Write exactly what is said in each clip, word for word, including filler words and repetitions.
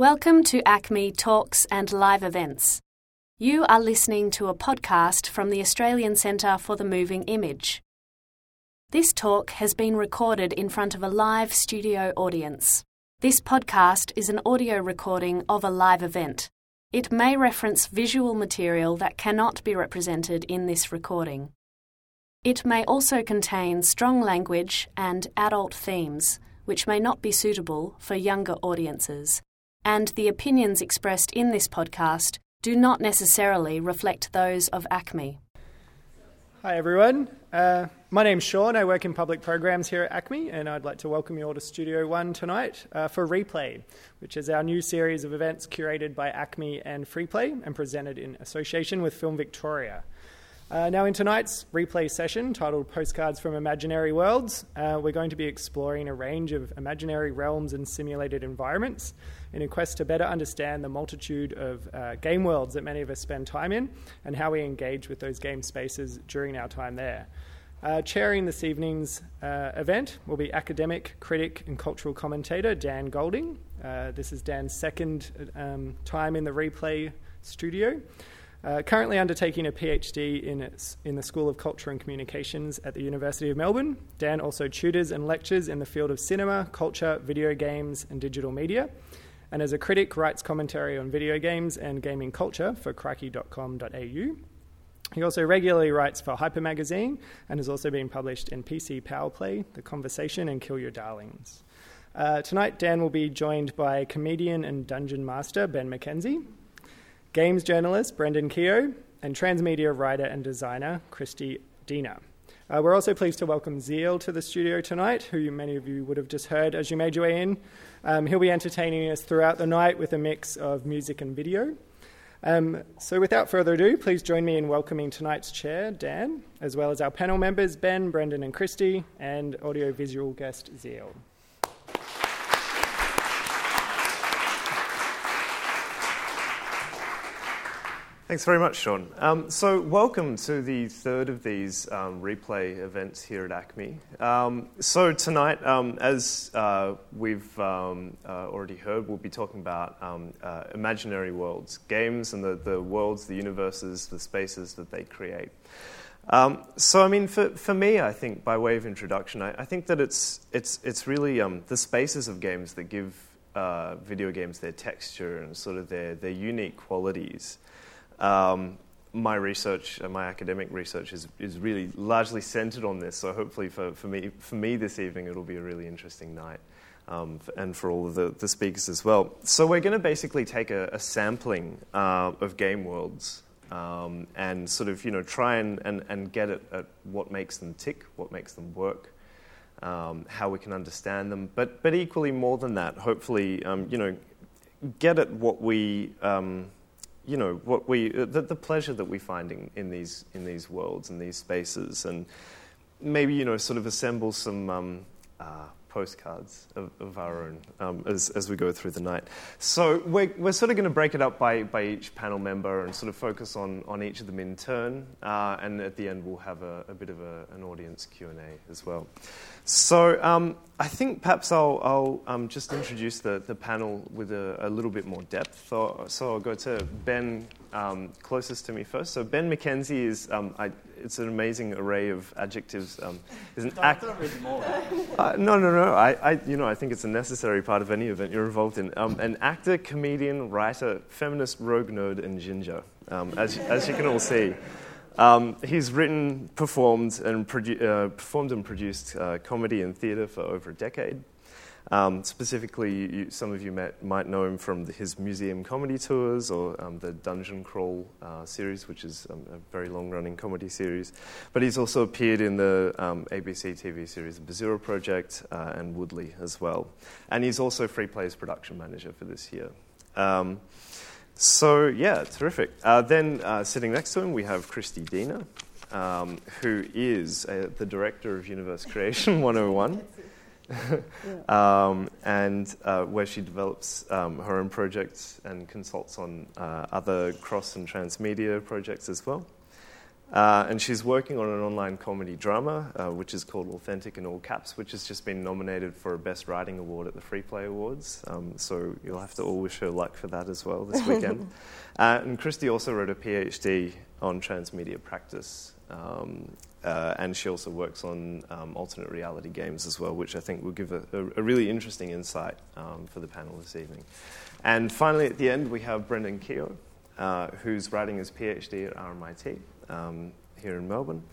Welcome to A C M I Talks and Live Events. You are listening to a podcast from the Australian Centre for the Moving Image. This talk has been recorded in front of a live studio audience. This podcast is an audio recording of a live event. It may reference visual material that cannot be represented in this recording. It may also contain strong language and adult themes, which may not be suitable for younger audiences. And the opinions expressed in this podcast do not necessarily reflect those of A C M I. Hi everyone, uh, my name's Sean, I work in public programs here at A C M I, and I'd like to welcome you all to Studio One tonight uh, for Replay, which is our new series of events curated by A C M I and Freeplay and presented in association with Film Victoria. Uh, now in tonight's replay session, titled Postcards from Imaginary Worlds, uh, we're going to be exploring a range of imaginary realms and simulated environments in a quest to better understand the multitude of uh, game worlds that many of us spend time in and how we engage with those game spaces during our time there. Uh, chairing this evening's uh, event will be academic, critic and cultural commentator Dan Golding. Uh, this is Dan's second um, time in the Replay studio. Uh, currently undertaking a PhD in, its, in the School of Culture and Communications at the University of Melbourne, Dan also tutors and lectures in the field of cinema, culture, video games and digital media, and as a critic writes commentary on video games and gaming culture for crikey dot com dot a u. He also regularly writes for Hyper magazine and has also been published in P C Powerplay, The Conversation and Kill Your Darlings. Uh, tonight Dan will be joined by comedian and dungeon master Ben McKenzie, games journalist Brendan Keogh, and transmedia writer and designer Christy Dena. Uh, we're also pleased to welcome Zeal to the studio tonight, who many of you would have just heard as you made your way in. Um, he'll be entertaining us throughout the night with a mix of music and video. Um, so without further ado, please join me in welcoming tonight's chair, Dan, as well as our panel members, Ben, Brendan and Christy, and audio-visual guest Zeal. Thanks very much, Sean. Um, so welcome to the third of these um, replay events here at A C M I. Um, so tonight, um, as uh, we've um, uh, already heard, we'll be talking about um, uh, imaginary worlds, games and the, the worlds, the universes, the spaces that they create. Um, so, I mean, for, for me, I think, by way of introduction, I, I think that it's it's it's really um, the spaces of games that give uh, video games their texture and sort of their their unique qualities. Um, my research, uh, my academic research is, is really largely centred on this, so hopefully for, for me for me this evening it'll be a really interesting night, um, f- and for all of the, the speakers as well. So we're going to basically take a, a sampling uh, of game worlds um, and sort of, you know, try and, and, and get at, at what makes them tick, what makes them work, um, how we can understand them, but, but equally more than that, hopefully, um, you know, get at what we... Um, you know, what we the, the pleasure that we find in, in these in these worlds and these spaces, and maybe, you know, sort of assemble some um, uh, postcards of, of our own um, as as we go through the night. So we're we're sort of going to break it up by, by each panel member and sort of focus on, on each of them in turn, uh, and at the end we'll have a, a bit of a, an audience Q and A as well. So um, I think perhaps I'll, I'll um, just introduce the, the panel with a, a little bit more depth. So, so I'll go to Ben, um, closest to me first. So Ben McKenzie is, um, I, it's an amazing array of adjectives. Um, is an ac- don't read them all. uh, no, no, no. I, I, you know, I think it's a necessary part of any event you're involved in. Um, an actor, comedian, writer, feminist, rogue nerd, and ginger, um, as, as you can all see. Um, he's written, performed, and produ- uh, performed and produced uh, comedy and theatre for over a decade. Um, specifically, you, some of you met, might know him from the, his museum comedy tours or um, the Dungeon Crawl uh, series, which is um, a very long-running comedy series. But he's also appeared in the um, A B C T V series The Zero Project uh, and Woodley as well. And he's also Freeplay's production manager for this year. Um, So, yeah, terrific. Uh, then uh, sitting next to him, we have Christy Dena, um, who is uh, the director of Universe Creation one oh one, um, and uh, where she develops um, her own projects and consults on uh, other cross and transmedia projects as well. Uh, and she's working on an online comedy drama, uh, which is called Authentic in All Caps, which has just been nominated for a Best Writing Award at the Freeplay Awards. Um, so you'll have to all wish her luck for that as well this weekend. uh, and Christy also wrote a PhD on transmedia practice. Um, uh, and she also works on um, alternate reality games as well, which I think will give a, a, a really interesting insight um, for the panel this evening. And finally, at the end, we have Brendan Keogh, uh, who's writing his PhD at R M I T. Um, here in Melbourne,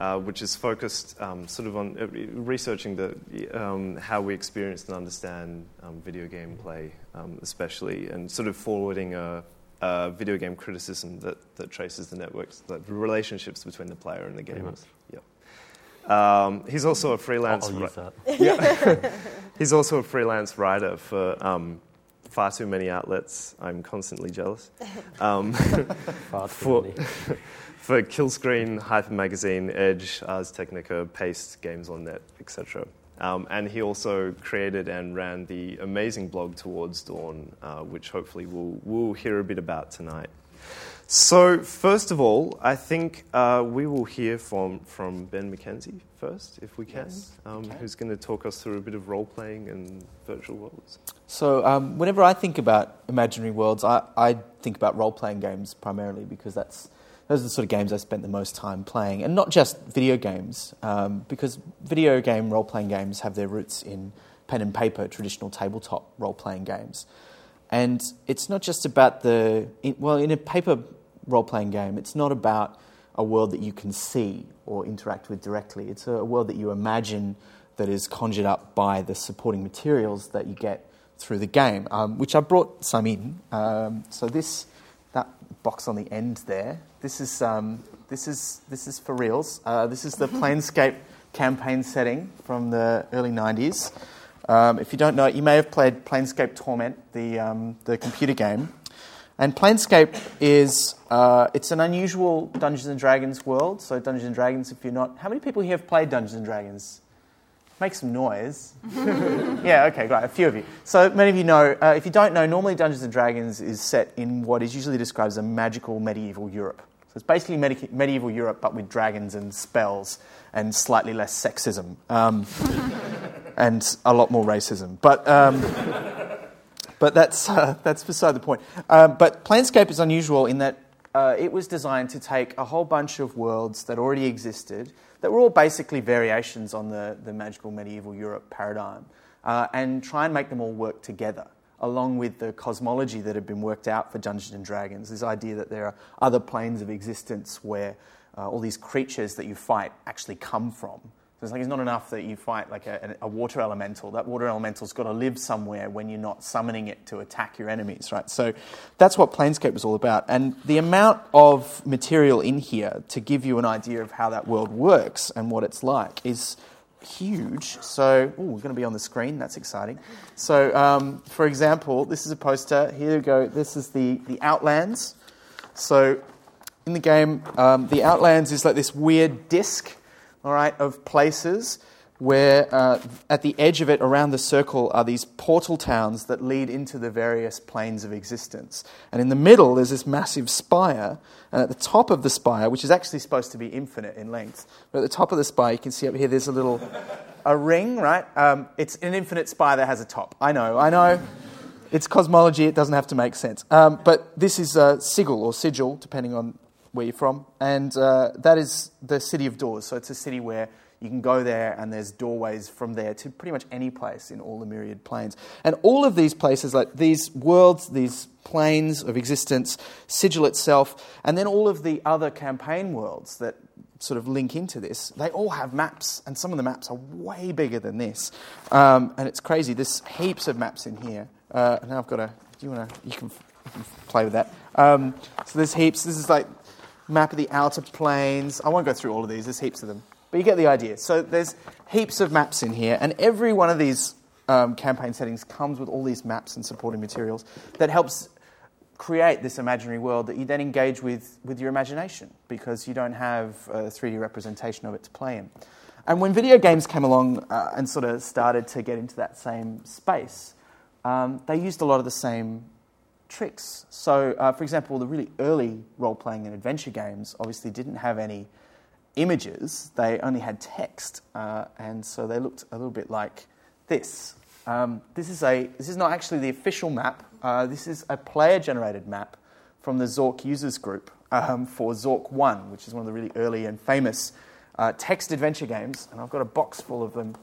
uh, which is focused um, sort of on uh, researching the, um, how we experience and understand um, video game play, um, especially, and sort of forwarding a, a video game criticism that, that traces the networks, the relationships between the player and the gamers. Yep. Um, he's also a freelance. I'll, I'll use ri- that. Yeah. He's also a freelance writer for. Um, Far too many outlets. I'm constantly jealous. Um, Far too for, many. For Kill Screen, Hyper magazine, Edge, Ars Technica, Paste, Games on Net, et cetera. Um, and he also created and ran the amazing blog Towards Dawn, uh, which hopefully we'll, we'll hear a bit about tonight. So first of all, I think uh, we will hear from, from Ben McKenzie first, if we can, yes. um, okay. who's going to talk us through a bit of role-playing and virtual worlds. So um, whenever I think about imaginary worlds, I, I think about role-playing games primarily because that's those are the sort of games I spent the most time playing, and not just video games, um, because video game role-playing games have their roots in pen and paper, traditional tabletop role-playing games. And it's not just about the... Well, in a paper role-playing game, it's not about a world that you can see or interact with directly. It's a world that you imagine that is conjured up by the supporting materials that you get through the game, um, which I brought some in. Um, so this... That box on the end there, this is um, this is, this is for reals. Uh, this is the Planescape campaign setting from the early nineties. Um, if you don't know it, you may have played Planescape Torment, the um, the computer game. And Planescape is uh, it's an unusual Dungeons and Dragons world. So Dungeons and Dragons, if you're not, how many people here have played Dungeons and Dragons? Make some noise. Yeah, okay, great. A few of you. So many of you know. Uh, if you don't know, normally Dungeons and Dragons is set in what is usually described as a magical medieval Europe. So it's basically medi- medieval Europe, but with dragons and spells and slightly less sexism. Um, And a lot more racism, but um, but that's uh, that's beside the point. Um, but Planescape is unusual in that uh, it was designed to take a whole bunch of worlds that already existed, that were all basically variations on the, the magical medieval Europe paradigm, uh, and try and make them all work together, along with the cosmology that had been worked out for Dungeons and Dragons. This idea that there are other planes of existence where uh, all these creatures that you fight actually come from. So it's like it's not enough that you fight like a, a water elemental. That water elemental's got to live somewhere when you're not summoning it to attack your enemies, right? So that's what Planescape was all about. And the amount of material in here to give you an idea of how that world works and what it's like is huge. So, ooh, we're going to be on the screen. That's exciting. So, um, for example, this is a poster. Here we go. This is the, the Outlands. So in the game, um, the Outlands is like this weird disc. All right, of places where uh, at the edge of it, around the circle, are these portal towns that lead into the various planes of existence. And in the middle, there's this massive spire. And at the top of the spire, which is actually supposed to be infinite in length, but at the top of the spire, you can see up here, there's a little a ring, right? Um, it's an infinite spire that has a top. I know, I know. It's cosmology. It doesn't have to make sense. Um, but this is uh, sigil or sigil, depending on where you're from, and uh, that is the City of Doors. So it's a city where you can go there and there's doorways from there to pretty much any place in all the myriad planes. And all of these places, like these worlds, these planes of existence, Sigil itself, and then all of the other campaign worlds that sort of link into this, they all have maps, and some of the maps are way bigger than this. Um, and it's crazy. There's heaps of maps in here. Uh, now I've got a... Do you want to... You can play with that. Um, so there's heaps. This is like... Map of the outer planes. I won't go through all of these. There's heaps of them. But you get the idea. So there's heaps of maps in here. And every one of these um, campaign settings comes with all these maps and supporting materials that helps create this imaginary world that you then engage with with your imagination because you don't have a three D representation of it to play in. And when video games came along uh, and sort of started to get into that same space, um, they used a lot of the same tricks. So, uh, for example, the really early role-playing and adventure games obviously didn't have any images. They only had text, uh, and so they looked a little bit like this. Um, this is a this is not actually the official map. Uh, this is a player-generated map from the Zork users group um, for Zork one, which is one of the really early and famous uh, text adventure games. And I've got a box full of them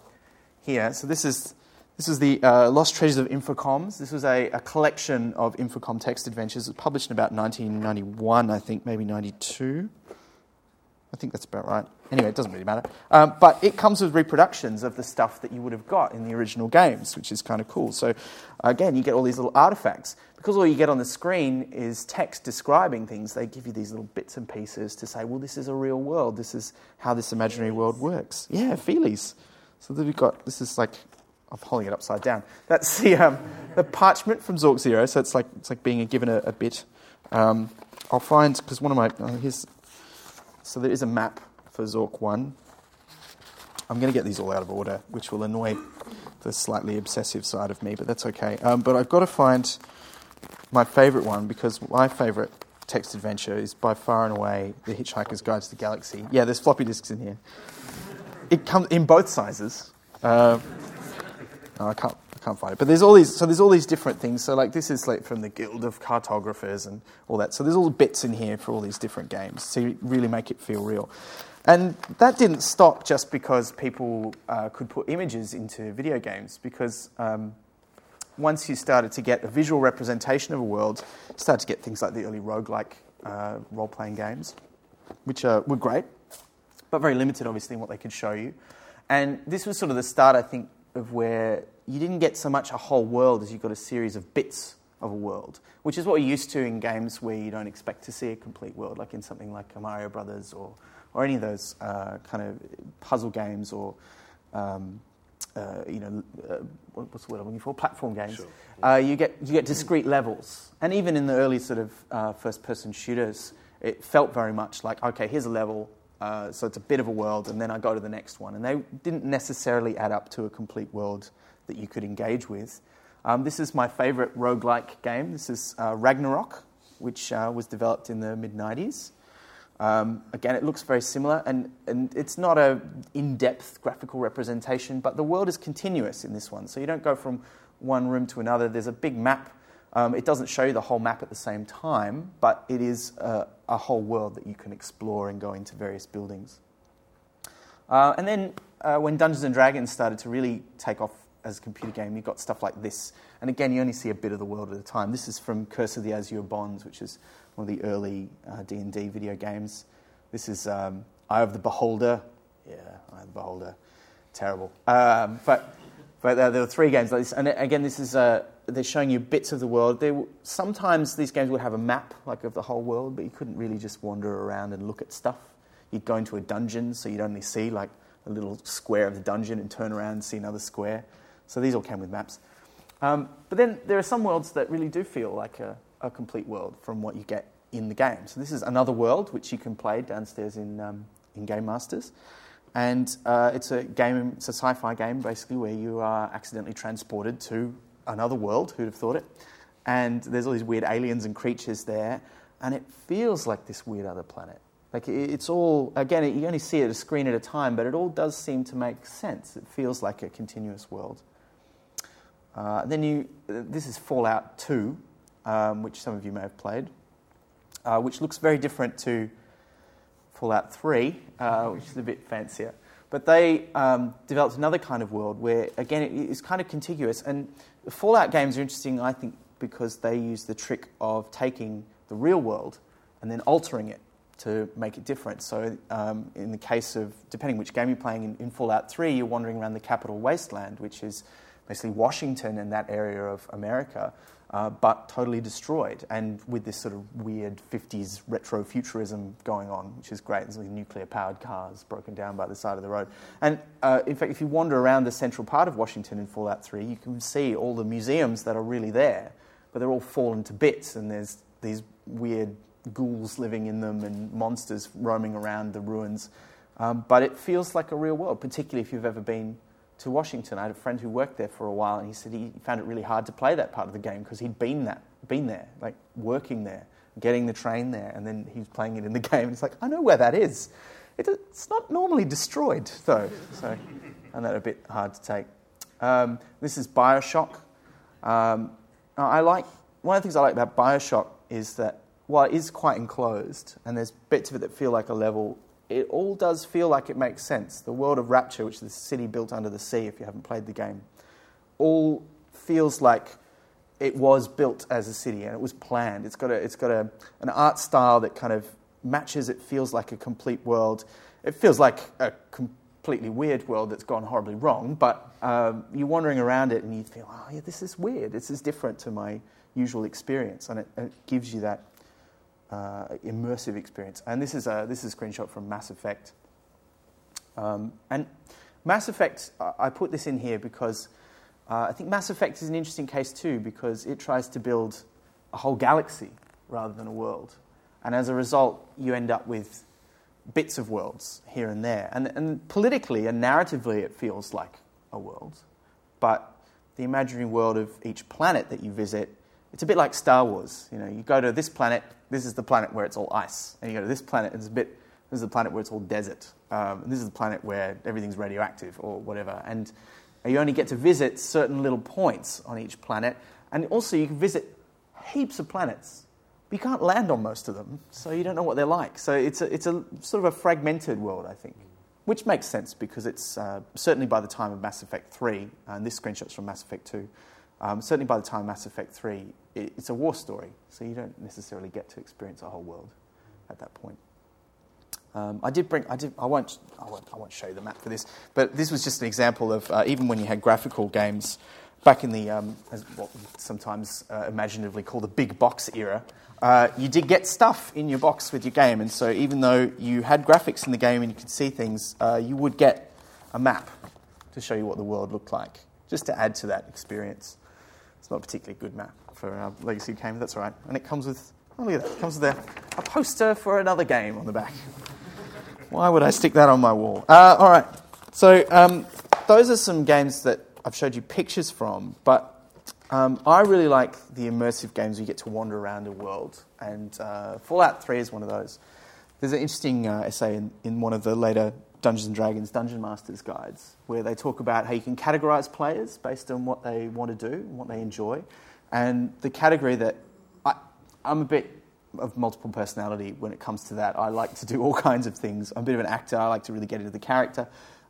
here. So this is... This is the uh, Lost Treasures of Infocomms. This was a, a collection of Infocom text adventures. It was published in about nineteen ninety-one, I think, maybe ninety-two. I think that's about right. Anyway, it doesn't really matter. Um, but it comes with reproductions of the stuff that you would have got in the original games, which is kind of cool. So, again, you get all these little artifacts. Because all you get on the screen is text describing things, they give you these little bits and pieces to say, well, this is a real world. This is how this imaginary world works. Yeah, feelies. So then we've got, this is like... I'm holding it upside down. That's the um, the parchment from Zork Zero. So it's like it's like being given a, a bit. Um, I'll find because one of my uh, here's so there is a map for Zork One. I'm going to get these all out of order, which will annoy the slightly obsessive side of me, but that's okay. Um, but I've got to find my favourite one because my favourite text adventure is by far and away The Hitchhiker's Guide to the Galaxy. Yeah, there's floppy disks in here. It comes in both sizes. Uh, No, I can't. I can't find it. But there's all these. So there's all these different things. So like this is like from the Guild of Cartographers and all that. So there's all the bits in here for all these different games. So you really make it feel real. And that didn't stop just because people uh, could put images into video games. Because um, once you started to get a visual representation of a world, you started to get things like the early roguelike uh, role-playing games, which uh, were great, but very limited, obviously, in what they could show you. And this was sort of the start, I think, of where you didn't get so much a whole world as you got a series of bits of a world, which is what we're used to in games where you don't expect to see a complete world, like in something like Mario Brothers or, or any of those uh, kind of puzzle games or, um, uh, you know, uh, what's the word I'm looking for? Platform games. Sure. Yeah. Uh, you get you get discrete levels. And even in the early sort of uh, first-person shooters, it felt very much like, okay, here's a level, Uh, so it's a bit of a world, and then I go to the next one. And they didn't necessarily add up to a complete world that you could engage with. Um, this is my favourite roguelike game. This is uh, Ragnarok, which uh, was developed in the mid-nineties. Um, again, it looks very similar, and, and it's not a in-depth graphical representation, but the world is continuous in this one. So you don't go from one room to another. There's a big map. Um, it doesn't show you the whole map at the same time, but it is a, a whole world that you can explore and go into various buildings. Uh, and then uh, when Dungeons and Dragons started to really take off as a computer game, you got stuff like this. And again, you only see a bit of the world at a time. This is from Curse of the Azure Bonds, which is one of the early uh, D and D video games. This is um, Eye of the Beholder. Yeah, Eye of the Beholder. Terrible. Um, but... But there were three games like this. And again, this is uh, they're showing you bits of the world. They w- sometimes these games would have a map like of the whole world, but you couldn't really just wander around and look at stuff. You'd go into a dungeon, so you'd only see like a little square of the dungeon and turn around and see another square. So these all came with maps. Um, but then there are some worlds that really do feel like a, a complete world from what you get in the game. So this is Another World, which you can play downstairs in um, in Game Masters. And uh, it's a game, it's a sci-fi game, basically, where you are accidentally transported to another world. Who'd have thought it? And there's all these weird aliens and creatures there, and it feels like this weird other planet. Like, it's all, again, you only see it a screen at a time, but it all does seem to make sense. It feels like a continuous world. Uh, then you, this is Fallout two, um, which some of you may have played, uh, which looks very different to Fallout three, uh, which is a bit fancier. But they um, developed another kind of world where, again, it is kind of contiguous. And the Fallout games are interesting, I think, because they use the trick of taking the real world and then altering it to make it different. So um, in the case of, depending which game you're playing, in, in Fallout three, you're wandering around the Capital Wasteland, which is basically Washington and that area of America, Uh, but totally destroyed, and with this sort of weird fifties retro-futurism going on, which is great. There's nuclear-powered cars broken down by the side of the road. And, uh, in fact, if you wander around the central part of Washington in Fallout three, you can see all the museums that are really there, but they're all fallen to bits, and there's these weird ghouls living in them and monsters roaming around the ruins. Um, but it feels like a real world, particularly if you've ever been to Washington. I had a friend who worked there for a while, and he said he found it really hard to play that part of the game because he'd been that been there, like working there, getting the train there, and then he's playing it in the game. It's like, I know where that is. It, it's not normally destroyed, though. So, and that a bit hard to take. Um, this is BioShock. Um, I like one of the things I like about BioShock is that while it is quite enclosed, and there's bits of it that feel like a level, it all does feel like it makes sense. The world of Rapture, which is the city built under the sea, if you haven't played the game, all feels like it was built as a city and it was planned. It's got a, it's got a, an art style that kind of matches. It feels like a complete world. It feels like a completely weird world that's gone horribly wrong, but um, you're wandering around it and you feel, oh, yeah, this is weird. This is different to my usual experience, and it, and it gives you that uh, immersive experience. And this is a, this is a screenshot from Mass Effect. Um, and Mass Effect, I put this in here because Uh, I think Mass Effect is an interesting case too, because it tries to build a whole galaxy rather than a world. And as a result, you end up with bits of worlds here and there. And, and politically and narratively, it feels like a world. But the imaginary world of each planet that you visit, it's a bit like Star Wars. You know, you go to this planet, this is the planet where it's all ice. And you go to this planet, it's a bit, this is the planet where it's all desert. Um, and this is the planet where everything's radioactive or whatever. And you only get to visit certain little points on each planet. And also you can visit heaps of planets, but you can't land on most of them, so you don't know what they're like. So it's a, it's a sort of a fragmented world, I think, which makes sense because it's uh, certainly by the time of Mass Effect three, and this screenshot's from Mass Effect two, um, certainly by the time of Mass Effect three, it, it's a war story, so you don't necessarily get to experience a whole world at that point. Um, I did bring. I did. I won't. I won't. I won't show you the map for this. But this was just an example of uh, even when you had graphical games back in the um, as what we sometimes uh, imaginatively call the big box era. Uh, you did get stuff in your box with your game, and so even though you had graphics in the game and you could see things, uh, you would get a map to show you what the world looked like, just to add to that experience. It's not a particularly good map for our legacy game. That's all right, and it comes with. Oh, look at that! It comes with a, a poster for another game on the back. Why would I stick that on my wall? Uh, all right. So um, those are some games that I've showed you pictures from, but um, I really like the immersive games where you get to wander around a world, and uh, Fallout three is one of those. There's an interesting uh, essay in, in one of the later Dungeons and Dragons Dungeon Masters guides where they talk about how you can categorise players based on what they want to do, what they enjoy, and the category that I, I'm a bit... of multiple personality when it comes to that. I like to do all kinds of things. I'm a bit of an actor. I like to really get into the character.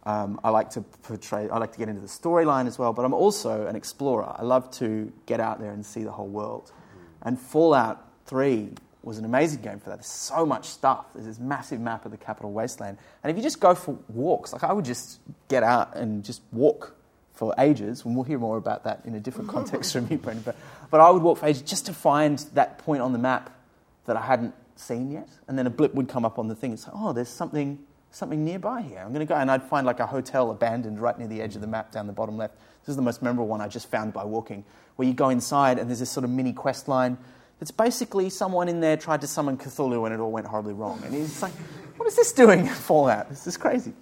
Um, I like to portray, I like to get into the storyline as well, but I'm also an explorer. I love to get out there and see the whole world. And Fallout three was an amazing game for that. There's so much stuff. There's this massive map of the Capital Wasteland. And if you just go for walks, like I would just get out and just walk for ages, and we'll hear more about that in a different context from you, Brendan, but, but I would walk for ages just to find that point on the map that I hadn't seen yet, and then a blip would come up on the thing. It's like, oh, there's something something nearby here. I'm going to go, and I'd find like a hotel abandoned right near the edge of the map down the bottom left. This is the most memorable one I just found by walking, where you go inside and there's this sort of mini quest line that's basically someone in there tried to summon Cthulhu and it all went horribly wrong. And it's like, what is this doing, Fallout? This is crazy.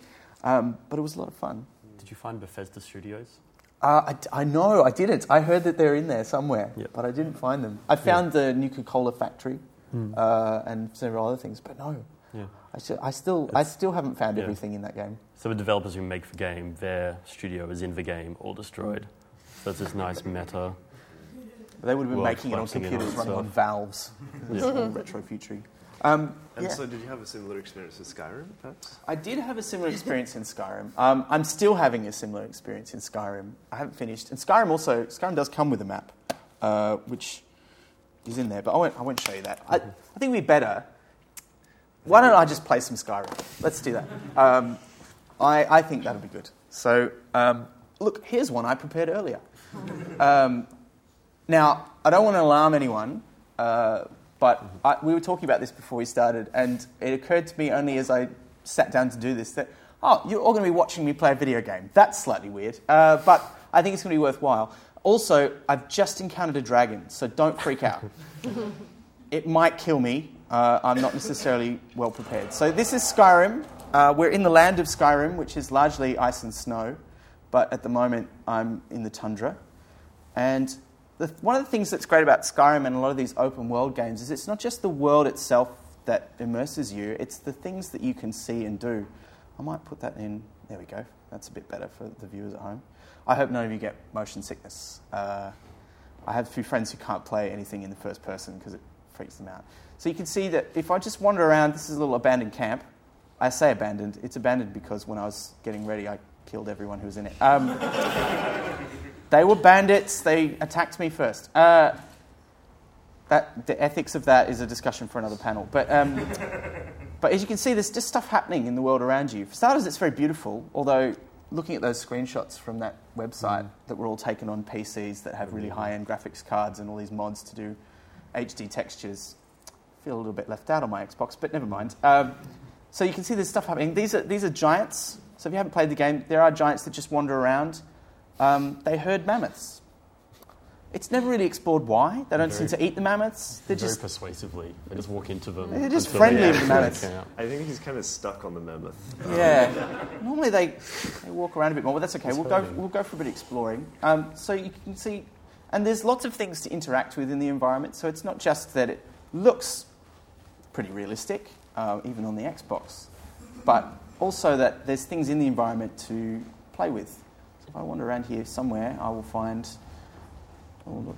Um, but it was a lot of fun. Did you find Bethesda Studios? Uh, I, I know, I didn't. I heard that they're in there somewhere, yep. But I didn't find them. I found yeah. the Nuka-Cola factory. Mm. Uh, and several other things, but no, yeah. I, sh- I still it's, I still haven't found yeah. everything in that game. So the developers who make the game, their studio is in the game, all destroyed. So it's this nice meta. They would have been making it on computers, running on valves. It's yeah. retro future. Um, and yeah. so, did you have a similar experience with Skyrim, perhaps? I did have a similar experience in Skyrim. Um, I'm still having a similar experience in Skyrim. I haven't finished, and Skyrim also Skyrim does come with a map, uh, which. Is in there, but I won't, I won't show you that. I, I think we better... Why don't I just play some Skyrim? Let's do that. Um, I, I think that'll be good. So, um, look, here's one I prepared earlier. Um, now, I don't want to alarm anyone, uh, but I, we were talking about this before we started, and it occurred to me only as I sat down to do this that, oh, you're all going to be watching me play a video game. That's slightly weird, uh, but I think it's going to be worthwhile. Also, I've just encountered a dragon, so don't freak out. It might kill me. Uh, I'm not necessarily well prepared. So this is Skyrim. Uh, we're in the land of Skyrim, which is largely ice and snow, but at the moment I'm in the tundra. And the, one of the things that's great about Skyrim and a lot of these open world games is it's not just the world itself that immerses you, it's the things that you can see and do. I might put that in. There we go. That's a bit better for the viewers at home. I hope none of you get motion sickness. Uh, I have a few friends who can't play anything in the first person because it freaks them out. So you can see that if I just wander around, this is a little abandoned camp. I say abandoned. It's abandoned because when I was getting ready, I killed everyone who was in it. Um, they were bandits. They attacked me first. Uh, that the ethics of that is a discussion for another panel. But um, but as you can see, there's just stuff happening in the world around you. For starters, it's very beautiful, although looking at those screenshots from that website mm. that were all taken on P Cs that have really high-end graphics cards and all these mods to do H D textures, I feel a little bit left out on my Xbox, but never mind. Um, so you can see there's stuff happening. These are these are giants. So if you haven't played the game, there are giants that just wander around. Um, they herd mammoths. It's never really explored why. They don't very, seem to eat the mammoths. They're very just persuasively. They just walk into them. They're just friendly with the mammoths. I think he's kind of stuck on the mammoth. Yeah. Normally they, they walk around a bit more, but that's okay. That's we'll go. We'll go, we'll go for a bit of exploring. Um, so you can see, and there's lots of things to interact with in the environment. So it's not just that it looks pretty realistic, uh, even on the Xbox, but also that there's things in the environment to play with. So if I wander around here somewhere, I will find. Oh, look.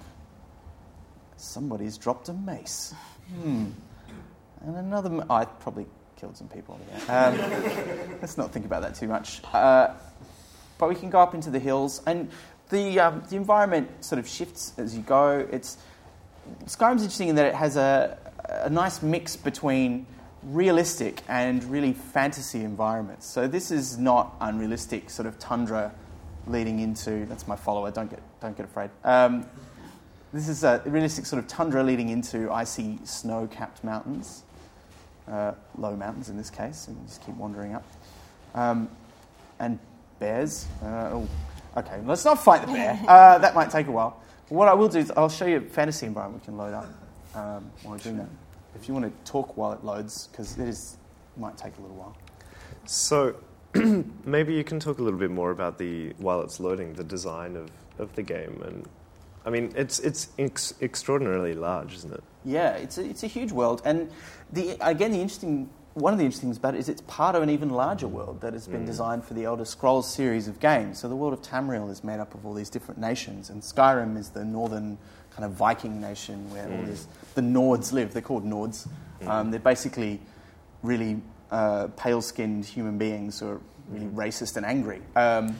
Somebody's dropped a mace. Hmm. And another... Ma- oh, I probably killed some people over there. Um, let's not think about that too much. Uh, but we can go up into the hills, and the um, the environment sort of shifts as you go. It's Skyrim's interesting in that it has a, a nice mix between realistic and really fantasy environments. So this is not unrealistic sort of tundra leading into... That's my follower, don't get don't get afraid. Um, this is a realistic sort of tundra leading into icy, snow-capped mountains. Uh, low mountains in this case, and just keep wandering up. Um, and bears. Uh, oh, okay, let's not fight the bear. Uh, that might take a while. What I will do is I'll show you a fantasy environment we can load up um, while we're doing that. If you want to talk while it loads, because it is might take a little while. So... Maybe you can talk a little bit more about the while it's loading the design of, of the game, and I mean it's it's ex- extraordinarily large, isn't it? Yeah, it's a, it's a huge world, and the again the interesting one of the interesting things about it is it's part of an even larger world that has been mm. designed for the Elder Scrolls series of games. So the world of Tamriel is made up of all these different nations, and Skyrim is the northern kind of Viking nation where mm. all these the Nords live. They're called Nords. Mm. Um, they're basically really Uh, pale-skinned human beings who are really mm. racist and angry. Um,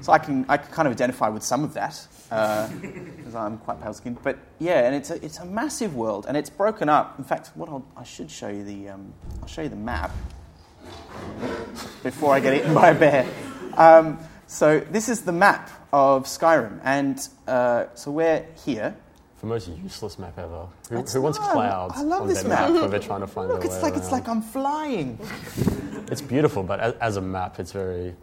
so I can I can kind of identify with some of that because uh, I'm quite pale-skinned. But yeah, and it's a it's a massive world, and it's broken up. In fact, what I'll, I should show you the um, I'll show you the map before I get eaten by a bear. Um, so this is the map of Skyrim, and uh, so we're here. The most useless map ever. Who, who wants not, clouds? I love on this map. map when they're trying to find Look, their it's way like around. It's like I'm flying. It's beautiful, but as, as a map, it's very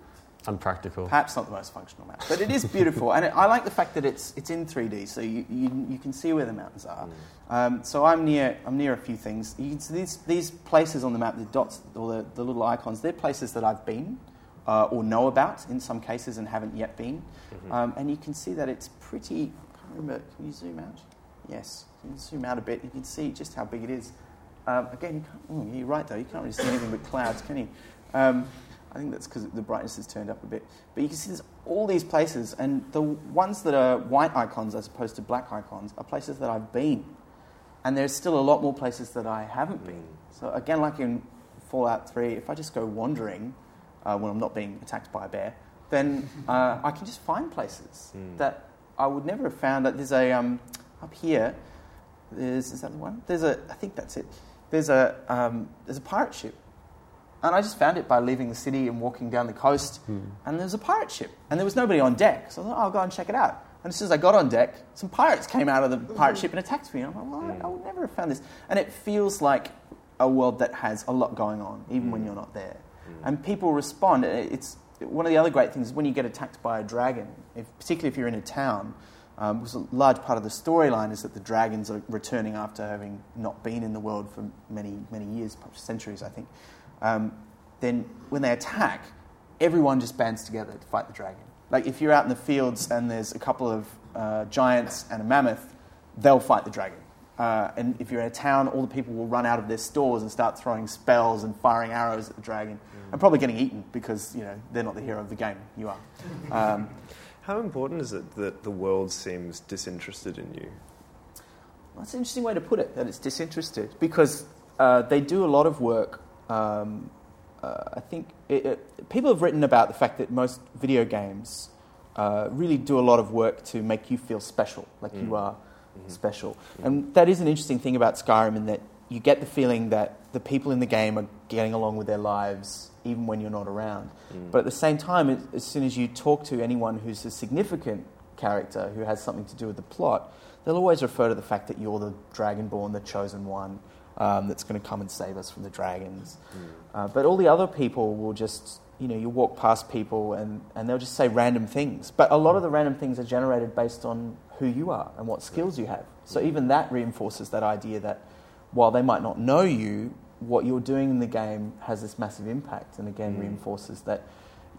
unpractical. Perhaps not the most functional map, but it is beautiful, and it, I like the fact that it's it's in three D, so you you, you can see where the mountains are. Mm. Um, so I'm near I'm near a few things. You can see these these places on the map, the dots or the, the little icons. They're places that I've been uh, or know about in some cases and haven't yet been, mm-hmm. um, and you can see that it's pretty. Remember, can you zoom out? Yes, you can zoom out a bit. You can see just how big it is. Um, again, you can't, oh, you're right, though. You can't really see anything but clouds, can you? Um, I think that's because the brightness has turned up a bit. But you can see there's all these places, and the ones that are white icons as opposed to black icons are places that I've been. And there's still a lot more places that I haven't been. So again, like in Fallout three, if I just go wandering uh, when I'm not being attacked by a bear, then uh, I can just find places mm. that... I would never have found that there's a, um, up here, there's, is that the one? There's a, I think that's it. There's a, um, there's a pirate ship. And I just found it by leaving the city and walking down the coast. Mm. And there's a pirate ship. And there was nobody on deck. So I thought, oh, I'll go and check it out. And as soon as I got on deck, some pirates came out of the pirate ship and attacked me. And I'm like, well, I, I would never have found this. And it feels like a world that has a lot going on, even mm. when you're not there. Mm. And people respond. It's... One of the other great things is when you get attacked by a dragon, if, particularly if you're in a town, um, was a large part of the storyline is that the dragons are returning after having not been in the world for many, many years, centuries, I think. Um, then when they attack, everyone just bands together to fight the dragon. Like if you're out in the fields and there's a couple of uh, giants and a mammoth, they'll fight the dragon. Uh, and if you're in a town, all the people will run out of their stores and start throwing spells and firing arrows at the dragon, mm. and probably getting eaten because, you know, they're not the hero of the game. You are. Um, How important is it that the world seems disinterested in you? That's an interesting way to put it, that it's disinterested, because uh, they do a lot of work. Um, uh, I think it, it, people have written about the fact that most video games uh, really do a lot of work to make you feel special, like mm. you are. Mm-hmm. Special. Mm-hmm. And that is an interesting thing about Skyrim, in that you get the feeling that the people in the game are getting along with their lives even when you're not around. Mm. But at the same time, as soon as you talk to anyone who's a significant character who has something to do with the plot, they'll always refer to the fact that you're the Dragonborn, the chosen one, um, that's going to come and save us from the dragons. Mm. Uh, but all the other people will just, you know, you walk past people and, and they'll just say random things. But a lot of the random things are generated based on who you are and what skills you have. So even that reinforces that idea that while they might not know you, what you're doing in the game has this massive impact, and again mm. reinforces that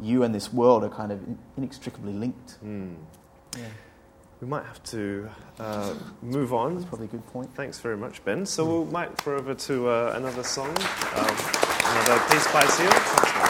you and this world are kind of inextricably linked. Mm. Yeah. We might have to uh, move on. That's probably a good point. Thanks very much, Ben. So mm. we might throw over to uh, another song, um, another piece by Zeal.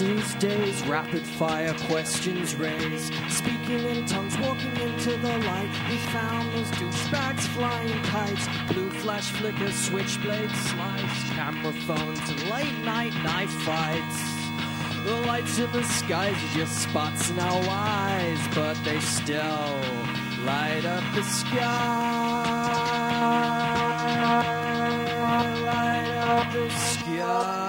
These days, rapid fire questions raised, speaking in tongues, walking into the light. We found those douchebags flying kites, blue flash flicker, switchblades sliced, camera phones and late night knife fights. The lights of the skies are just spots in our eyes, but they still light up the sky, light up the sky.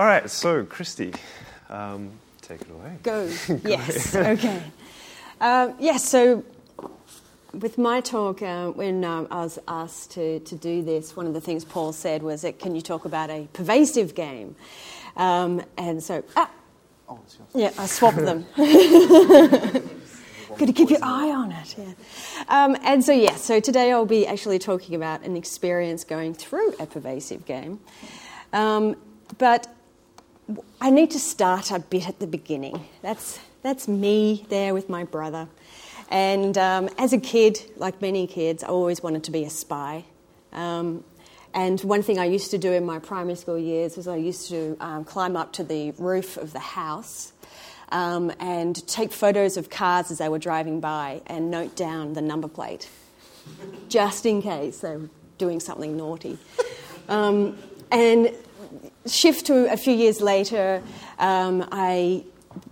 All right, so Christy, um, take it away. Go. Go yes, okay. Um, yes, yeah, so with my talk, uh, when um, I was asked to, to do this, one of the things Paul said was, that, can you talk about a pervasive game? Um, and so, ah, oh, it's yours. Yeah, I swapped them. Got to keep your eye on it. Yeah. Um, and so, yes, yeah, so today I'll be actually talking about an experience going through a pervasive game. Um, but I need to start a bit at the beginning. That's that's me there with my brother. And um, as a kid, like many kids, I always wanted to be a spy. Um, and one thing I used to do in my primary school years was I used to um, climb up to the roof of the house um, and take photos of cars as they were driving by and note down the number plate, just in case they were doing something naughty. Um, and shift to a few years later, um, I...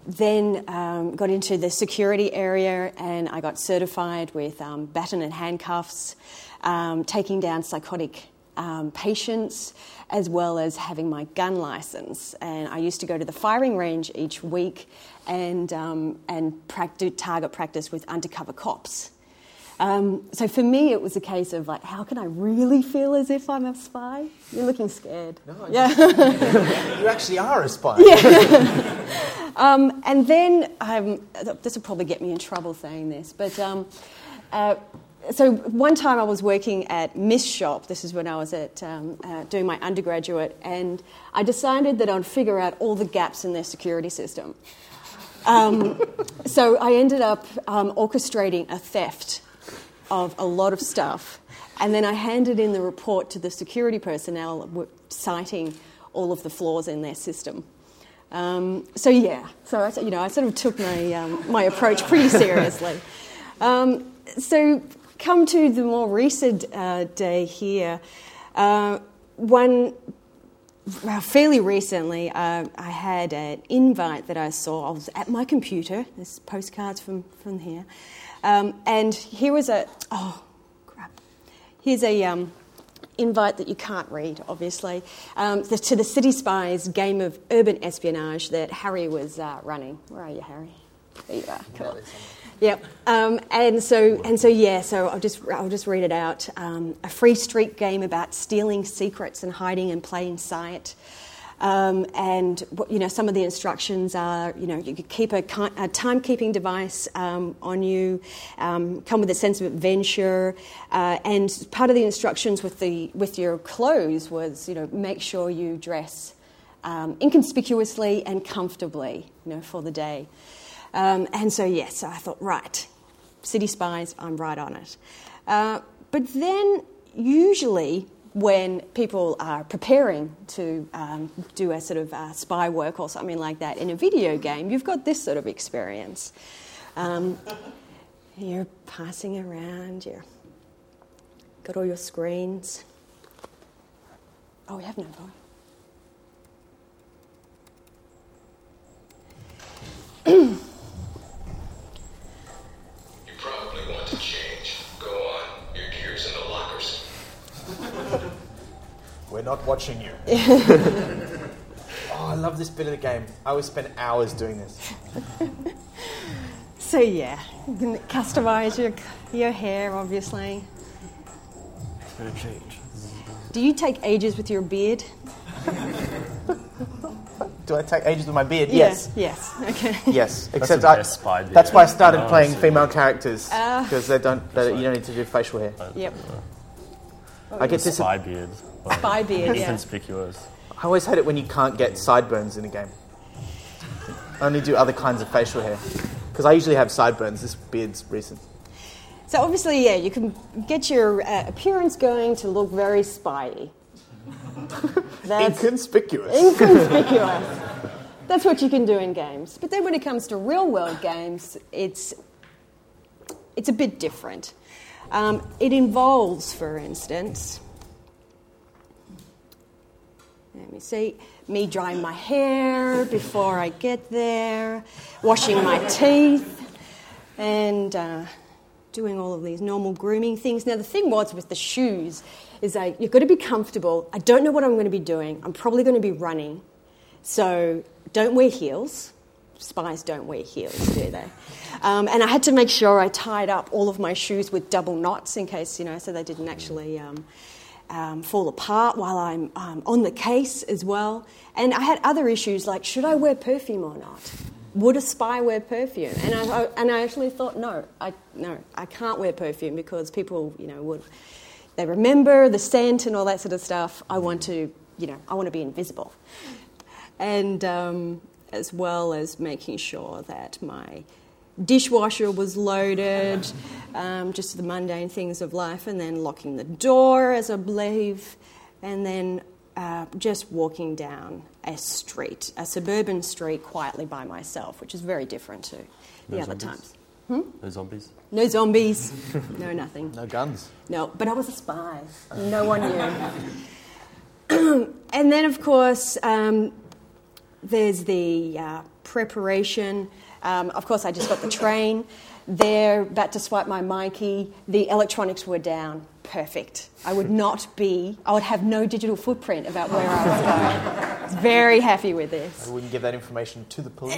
Then um, got into the security area and I got certified with um, baton and handcuffs, um, taking down psychotic um, patients, as well as having my gun license. And I used to go to the firing range each week and um, and practice, target practice with undercover cops. Um, so for me, it was a case of like, how can I really feel as if I'm a spy? You're looking scared. No, yeah. You actually are a spy. Yeah. um, and then um, this will probably get me in trouble saying this, but um, uh, so one time I was working at Miss Shop. This is when I was at um, uh, doing my undergraduate, and I decided that I'd figure out all the gaps in their security system. Um, so I ended up um, orchestrating a theft of a lot of stuff, and then I handed in the report to the security personnel citing all of the flaws in their system. Um, so yeah, so I, you know, I sort of took my um, my approach pretty seriously. Um, so come to the more recent uh, day here, uh, one well, fairly recently, uh, I had an invite that I saw. I was at my computer. There's postcards from from here. Um, and here was a, oh, crap. Here's a um, invite that you can't read, obviously, um, the, to the City Spies game of urban espionage that Harry was uh, running. Where are you, Harry? There you are. Cool. Yep. Um, and so, and so, yeah. So I'll just, I'll just read it out. Um, a free street game about stealing secrets and hiding in plain sight. Um, and, you know, some of the instructions are, you know, you could keep a, a timekeeping device um, on you, um, come with a sense of adventure, uh, and part of the instructions with the with your clothes was, you know, make sure you dress um, inconspicuously and comfortably, you know, for the day. Um, and so, yes, I thought, right, City Spies, I'm right on it. Uh, but then usually, when people are preparing to um, do a sort of uh, spy work or something like that in a video game, you've got this sort of experience. Um, you're passing around, you've got all your screens. Oh, we have no volume. You probably want to change. Go on, your gear's in the lockers. We're not watching you. Oh, I love this bit of the game. I always spend hours doing this. So yeah, you can customise your your hair, obviously. It's going to change. Do you take ages with your beard? Do I take ages with my beard? Yeah, yes. Yes. Okay. Yes. That's except I, spy beard. That's why I started no, playing female characters because uh, they don't. They, you don't need to do facial hair. Yep. What I get this spy beard. Spy beard, it's yeah. Conspicuous. I always hate it when you can't get sideburns in a game. I only do other kinds of facial hair because I usually have sideburns. This beard's recent. So obviously, yeah, you can get your uh, appearance going to look very spy-y. That's inconspicuous. Inconspicuous. That's what you can do in games. But then when it comes to real-world games, it's it's a bit different. Um, it involves, for instance, let me see, me drying my hair before I get there, washing my teeth, and uh, doing all of these normal grooming things. Now, the thing was with the shoes is like, you've got to be comfortable. I don't know what I'm going to be doing. I'm probably going to be running. So don't wear heels. spies don't wear heels, do they? Um, and I had to make sure I tied up all of my shoes with double knots in case, you know, so they didn't actually um, um, fall apart while I'm um, on the case as well. And I had other issues like, should I wear perfume or not? Would a spy wear perfume? And I, I and I actually thought, no, I no, I can't wear perfume because people, you know, would they remember the scent and all that sort of stuff. I want to, you know, I want to be invisible, and um, as well as making sure that my dishwasher was loaded, um, just the mundane things of life, and then locking the door as I leave, and then. Uh, just walking down a street, a suburban street, quietly by myself, which is very different to the no other zombies. times. Hmm? No zombies? No zombies. No nothing. No guns? No, but I was a spy. No one knew. And then, of course, um, there's the uh, preparation. Um, of course, I just got the train. There, about to swipe my Mikey, the electronics were down. Perfect. I would not be, I would have no digital footprint about where I was going. I was very happy with this. I wouldn't give that information to the police.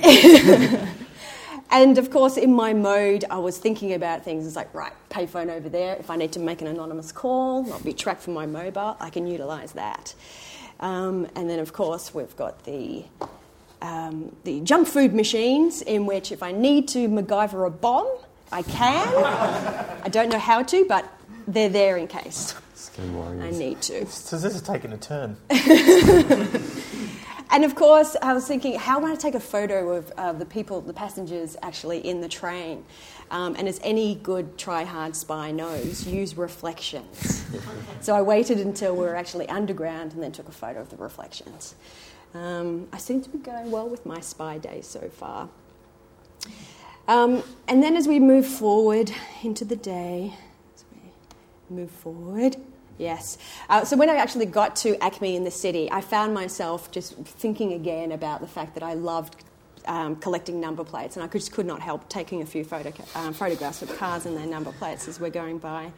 And of course, in my mode, I was thinking about things. It's like, right, payphone over there. If I need to make an anonymous call, not be tracked from my mobile, I can utilise that. Um, and then, of course, we've got the um, the junk food machines, in which if I need to MacGyver a bomb, I can. I don't know how to, but they're there in case I need to. So this is taking a turn. And of course, I was thinking, how am I to take a photo of uh, the people, the passengers actually in the train? Um, and as any good try-hard spy knows, use reflections. So I waited until we were actually underground and then took a photo of the reflections. Um, I seem to be going well with my spy day so far. Um, and then as we move forward into the day... Move forward. Yes. Uh, so when I actually got to A C M I in the city, I found myself just thinking again about the fact that I loved um, collecting number plates, and I could, just could not help taking a few photo, um, photographs of cars and their number plates as we're going by.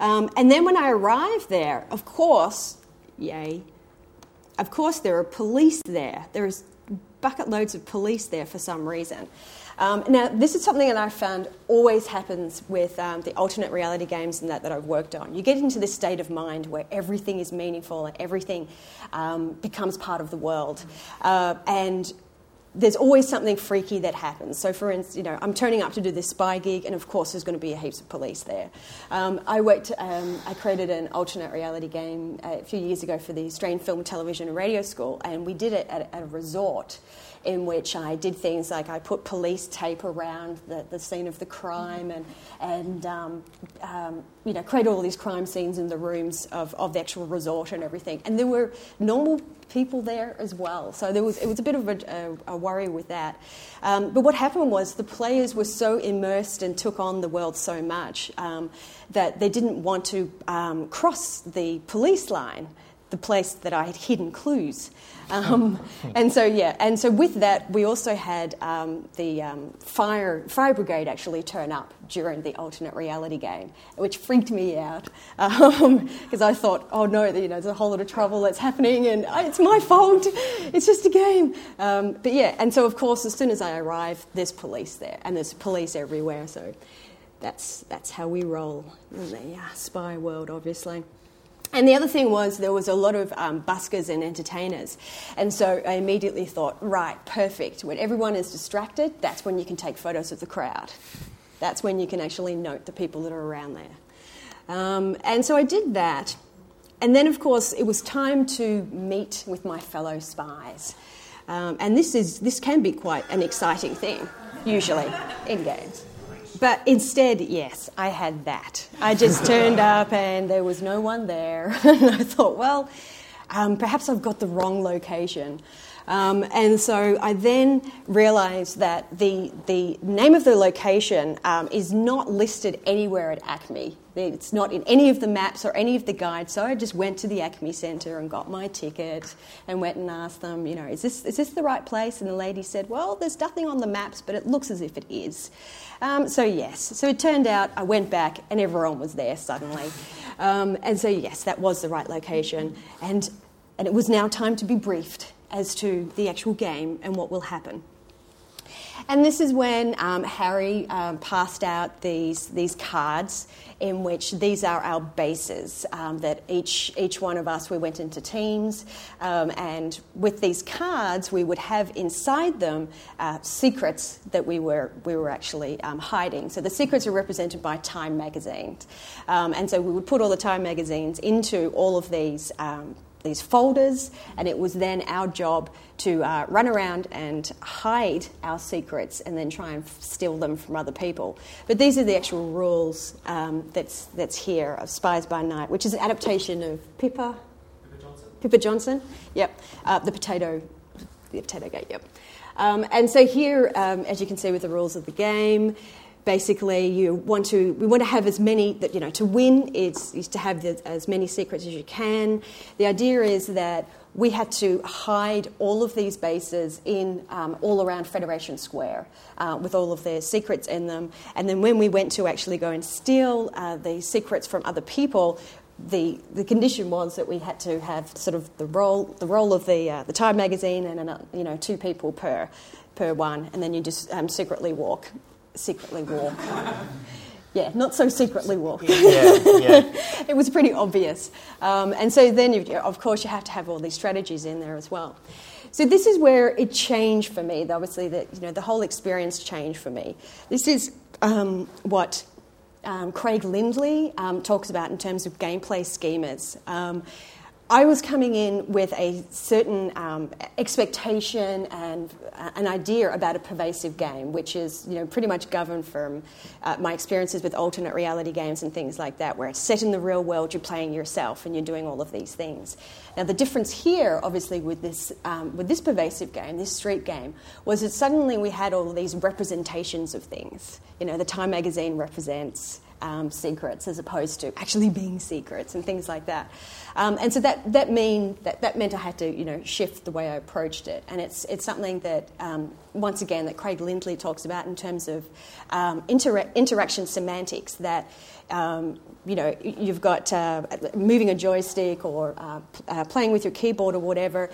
Um, and then when I arrived there, of course, yay, of course there are police there. There is bucket loads of police there for some reason. Um, now, this is something that I found always happens with um, the alternate reality games and that that I've worked on. You get into this state of mind where everything is meaningful and everything um, becomes part of the world. Uh, and there's always something freaky that happens. So, for instance, you know, I'm turning up to do this spy gig, and of course there's going to be heaps of police there. Um, I worked. Um, I created an alternate reality game a few years ago for the Australian Film, Television and Radio School, and we did it at a resort, in which I did things like I put police tape around the, the scene of the crime and, and um, um, you know, created all these crime scenes in the rooms of, of the actual resort and everything. And there were normal people there as well. So there was it was a bit of a, a, a worry with that. Um, but what happened was the players were so immersed and took on the world so much um, that they didn't want to um, cross the police line, the place that I had hidden clues. Um, and so, yeah, and so with that, we also had um, the um, fire fire brigade actually turn up during the alternate reality game, which freaked me out because um, I thought, oh no, you know, there's a whole lot of trouble that's happening and it's my fault, it's just a game. Um, but yeah, and so of course, as soon as I arrive, there's police there and there's police everywhere. So that's that's how we roll in the uh, spy world, obviously. And the other thing was there was a lot of um, buskers and entertainers. And so I immediately thought, right, perfect. When everyone is distracted, that's when you can take photos of the crowd. That's when you can actually note the people that are around there. Um, and so I did that. And then, of course, it was time to meet with my fellow spies. Um, and this is this can be quite an exciting thing, usually, in games. But instead, yes, I had that. I just turned up and there was no one there. And I thought, well, um, perhaps I've got the wrong location. Um, and so I then realised that the the name of the location um, is not listed anywhere at A C M I. It's not in any of the maps or any of the guides. So I just went to the A C M I Centre and got my ticket and went and asked them, you know, is this is this the right place? And the lady said, well, there's nothing on the maps, but it looks as if it is. Um, so yes, so it turned out I went back and everyone was there suddenly. Um, and so yes, that was the right location. And and it was now time to be briefed as to the actual game and what will happen. And this is when um, Harry um, passed out these these cards in which these are our bases um, that each each one of us, we went into teams, um, and with these cards we would have inside them uh, secrets that we were we were actually um, hiding. So the secrets are represented by Time magazine, um, and so we would put all the Time magazines into all of these um, these folders, and it was then our job to uh, run around and hide our secrets and then try and steal them from other people. But these are the actual rules um, that's that's here of Spies by Night, which is an adaptation of Pippa... Pippa Johnson. Pippa Johnson, yep. Uh, the potato... The potato gate, yep. Um, and so here, um, as you can see with the rules of the game, basically, you want to. We want to have as many that you know to win. It's is to have the, as many secrets as you can. The idea is that we had to hide all of these bases in um, all around Federation Square uh, with all of their secrets in them. And then when we went to actually go and steal uh, the secrets from other people, the the condition was that we had to have sort of the role the role of the uh, the Time magazine and another, you know two people per per one, and then you just um, secretly walk. Secretly walk. Yeah, not so secretly walk. Yeah, yeah. It was pretty obvious. Um, and so then, you, of course, you have to have all these strategies in there as well. So this is where it changed for me. Obviously, that you know the whole experience changed for me. This is um, what um, Craig Lindley um, talks about in terms of gameplay schemas. Um, I was coming in with a certain um, expectation and uh, an idea about a pervasive game, which is you know pretty much governed from uh, my experiences with alternate reality games and things like that, where it's set in the real world, you're playing yourself and you're doing all of these things. Now the difference here, obviously, with this um, with this pervasive game, this street game, was that suddenly we had all these representations of things. You know, the Time magazine represents Um, secrets as opposed to actually being secrets and things like that, um, and so that that mean that, that meant I had to you know shift the way I approached it, and it's it's something that um, once again that Craig Lindley talks about in terms of um, inter- interaction semantics that. Um, you know, you've got uh, moving a joystick or uh, uh, playing with your keyboard or whatever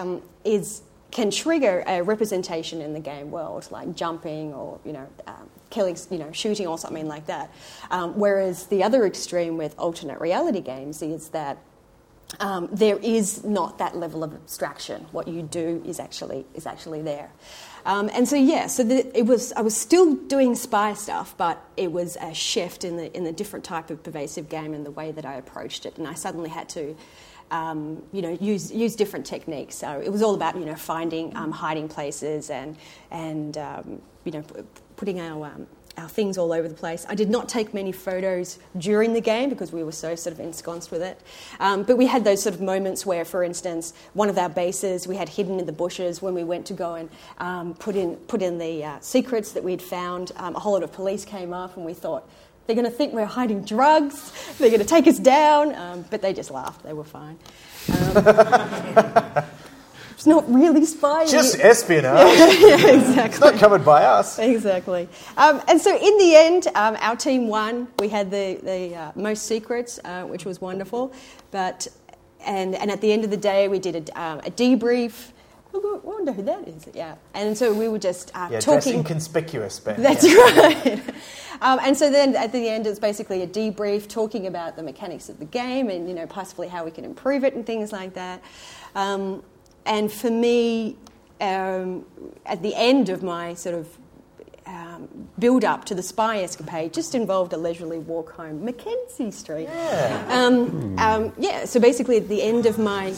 um, is can trigger a representation in the game world, like jumping or you know. Um, killing, you know, shooting or something like that. Um, whereas the other extreme with alternate reality games is that um, there is not that level of abstraction. What you do is actually is actually there. Um, and so yeah, so the, it was. I was still doing spy stuff, but it was a shift in the in the different type of pervasive game and the way that I approached it. And I suddenly had to. Um, you know, use use different techniques. So it was all about you know finding um, hiding places and and um, you know p- putting our um, our things all over the place. I did not take many photos during the game because we were so sort of ensconced with it. Um, but we had those sort of moments where, for instance, one of our bases we had hidden in the bushes when we went to go and um, put in put in the uh, secrets that we'd found. Um, a whole lot of police came up, and we thought. They're going to think we're hiding drugs. They're going to take us down. Um, but they just laughed. They were fine. Um, it's not really spying. Just espionage. Yeah, yeah, exactly. It's not covered by us. Exactly. Um, and so in the end, um, our team won. We had the, the uh, most secrets, uh, which was wonderful. But and, and at the end of the day, we did a, um, a debrief. I wonder who that is. Yeah, and so we were just uh, yeah, talking. Yeah, inconspicuous, Ben. That's yeah. right. Um, and so then at the end, it's basically a debrief, talking about the mechanics of the game, and you know possibly how we can improve it and things like that. Um, and for me, um, at the end of my sort of um, build-up to the spy escapade, just involved a leisurely walk home Mackenzie Street. Yeah. Um, mm. um, yeah. So basically, at the end of my.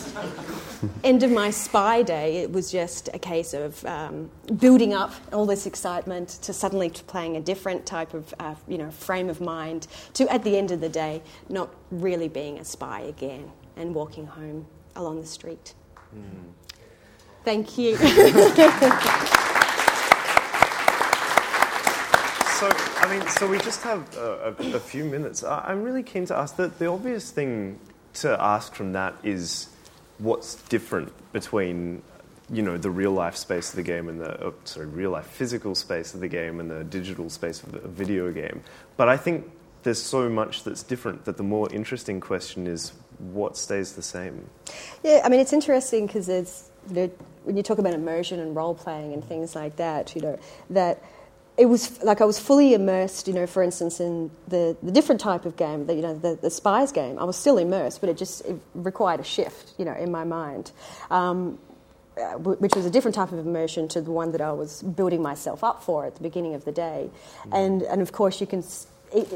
End of my spy day, it was just a case of um, building up all this excitement to suddenly playing a different type of, uh, you know, frame of mind to, at the end of the day, not really being a spy again and walking home along the street. Mm. Thank you. So, I mean, so we just have a, a, a few minutes. I, I'm really keen to ask that the obvious thing to ask from that is... What's different between, you know, the real life space of the game and the oh, sorry, real life physical space of the game and the digital space of the video game? But I think there's so much that's different that the more interesting question is what stays the same. Yeah, I mean it's interesting because there's you know, when you talk about immersion and role-playing and things like that, you know, that it was like I was fully immersed, you know, for instance, in the, the different type of game, the, you know, the, the Spies game. I was still immersed, but it just it required a shift, you know, in my mind, um, which was a different type of immersion to the one that I was building myself up for at the beginning of the day. Mm. And, and, of course, you can...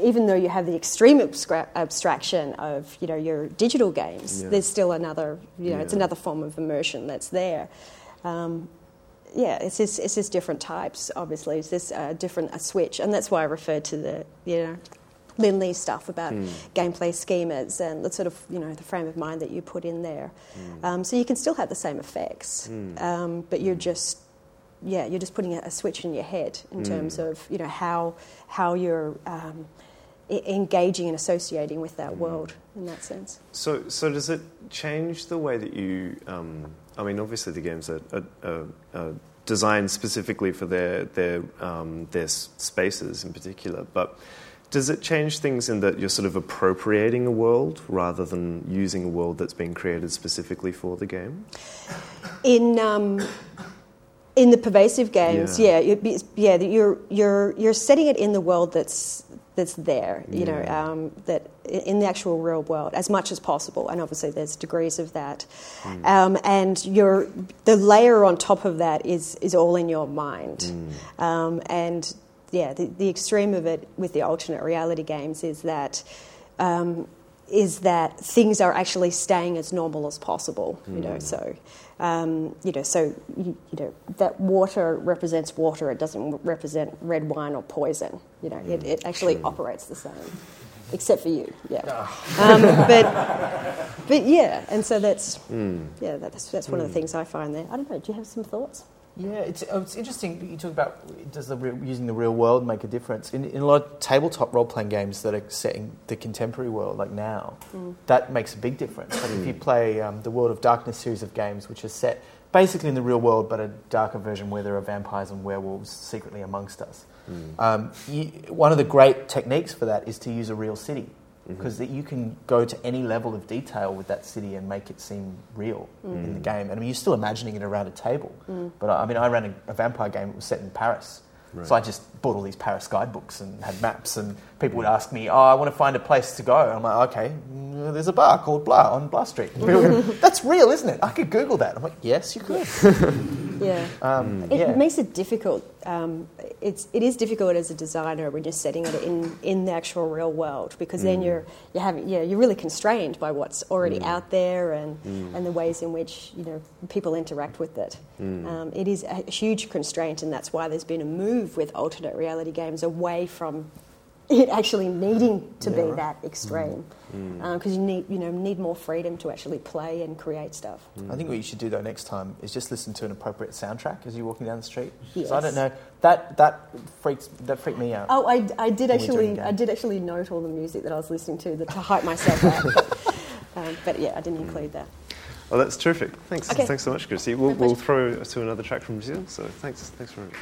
even though you have the extreme abstra- abstraction of, you know, your digital games, yeah. there's still another, you know, yeah. it's another form of immersion that's there. Um, yeah, it's just, it's just different types, obviously. It's just uh, different, a switch. And that's why I referred to the, you know, Lin-Lee stuff about mm. gameplay schemas and the sort of, you know, the frame of mind that you put in there. Mm. Um, so you can still have the same effects, mm. um, but you're mm. just... yeah, you're just putting a switch in your head in mm. terms of, you know, how how you're um, I- engaging and associating with that mm. world in that sense. So, so does it change the way that you? Um, I mean, obviously the games are, are, are designed specifically for their their um, their spaces in particular, but does it change things in that you're sort of appropriating a world rather than using a world that's been created specifically for the game? In um, In the pervasive games, yeah, yeah, you're, yeah, you're you're you're setting it in the world that's that's there, you yeah. know, um, that in the actual real world as much as possible, and obviously there's degrees of that, mm. um, and your the layer on top of that is is all in your mind, mm. um, and yeah, the, the extreme of it with the alternate reality games is that. Um, is that things are actually staying as normal as possible, you know, mm. so, um, you know, so, you, you know, that water represents water, it doesn't represent red wine or poison, you know, mm. it, it actually mm. operates the same, except for you, yeah. Oh. Um, but, but, yeah, and so that's, mm. yeah, that's that's one mm. of the things I find there. I don't know, do you have some thoughts? Yeah, it's oh, it's interesting. You talk about does the real, using the real world make a difference in, in a lot of tabletop role playing games that are set in the contemporary world, like now. Mm. That makes a big difference. Like mm. if you play um, the World of Darkness series of games, which is set basically in the real world, but a darker version where there are vampires and werewolves secretly amongst us. Mm. Um, you, one of the great techniques for that is to use a real city. Because mm-hmm. you can go to any level of detail with that city and make it seem real mm. in the game. And I mean, you're still imagining it around a table. Mm. But I, I mean, I ran a, a vampire game that was set in Paris. Right. So I just bought all these Paris guidebooks and had maps. And people would ask me, oh, I want to find a place to go. And I'm like, okay, there's a bar called Blah on Blah Street. That's real, isn't it? I could Google that. I'm like, yes, you could. Yeah. Um, it yeah. makes it difficult. Um, it's it is difficult as a designer when you're setting it in, in the actual real world because mm. then you're you having yeah you're really constrained by what's already mm. out there and mm. and the ways in which you know people interact with it. Mm. Um, it is a huge constraint, and that's why there's been a move with alternate reality games away from it actually needing to yeah, be right. that extreme because mm. um, you need you know need more freedom to actually play and create stuff. Mm. I think what you should do though next time is just listen to an appropriate soundtrack as you're walking down the street. Yes. So I don't know that that freaks that freaked me out. Oh, I, I did actually I did actually note all the music that I was listening to that, to hype myself up. um, but yeah, I didn't include that. Oh, that's terrific. Thanks. Okay. Thanks so much, Christy. We'll, we'll throw to another track from Zeal. So thanks thanks very much.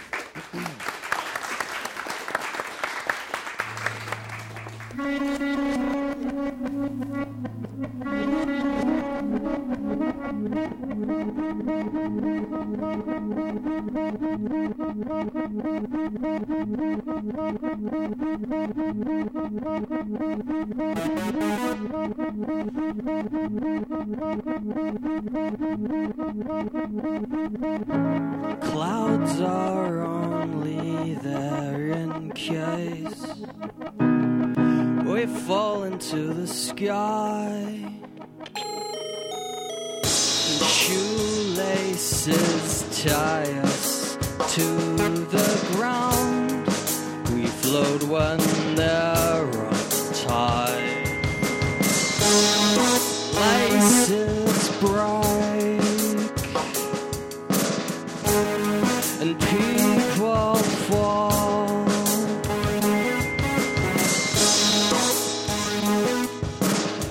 Clouds are only there in case we fall into the sky. Shoelaces tie us to the ground. We float when they're untied. Laces break and people fall.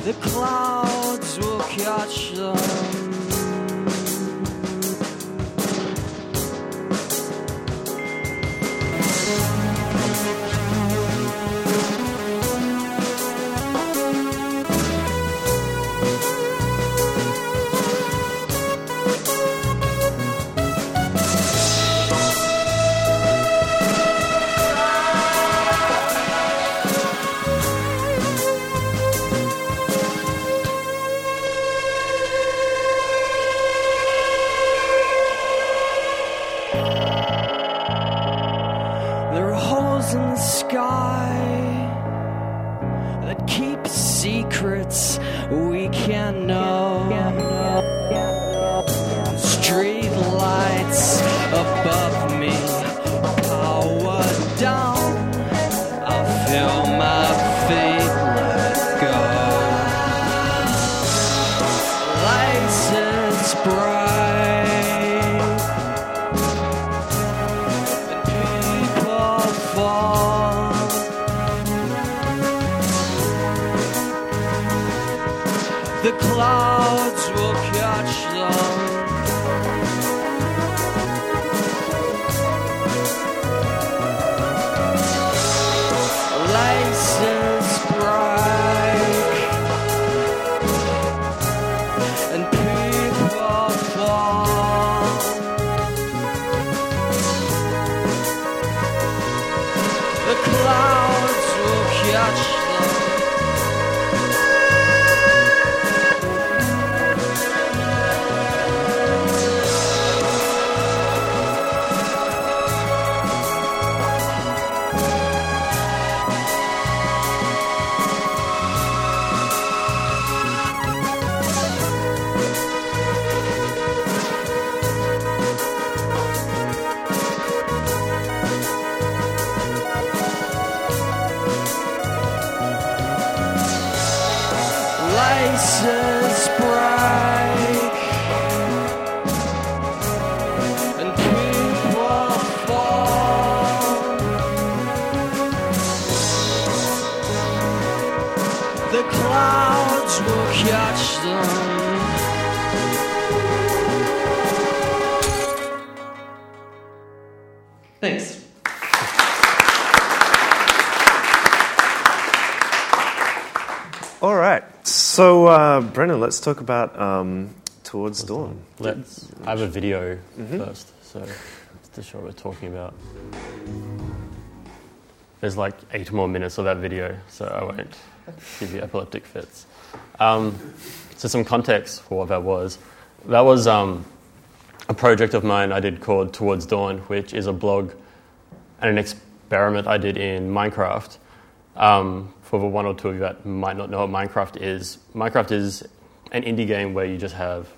The clouds will catch them. sky that keeps secrets we can know. Street lights above me, power down. I feel my feet let go. Lights bright. The clouds will catch them. Laces break and people fall. The clouds will catch them. Thanks. All right. So, uh, Brendan, let's talk about um, Towards Dawn. Let's. I have a video mm-hmm. first, so to show what we're talking about. There's like eight more minutes of that video, so I won't give you epileptic fits. Um, so some context for what that was. That was um, a project of mine I did called Towards Dawn, which is a blog and an experiment I did in Minecraft. Um, for the one or two of you that might not know what Minecraft is, Minecraft is an indie game where you just have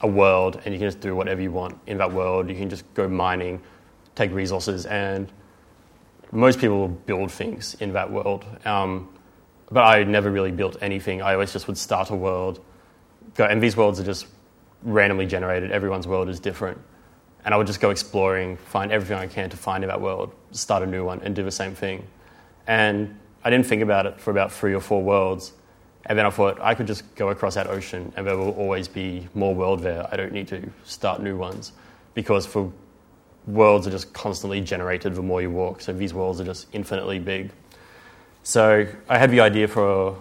a world and you can just do whatever you want in that world. You can just go mining, take resources, and most people will build things in that world. Um, But I never really built anything. I always just would start a world. Go, and these worlds are just randomly generated. Everyone's world is different. And I would just go exploring, find everything I can to find in that world, start a new one, and do the same thing. And I didn't think about it for about three or four worlds. And then I thought, I could just go across that ocean, and there will always be more world there. I don't need to start new ones. Because for worlds are just constantly generated the more you walk. So these worlds are just infinitely big. So I had the idea for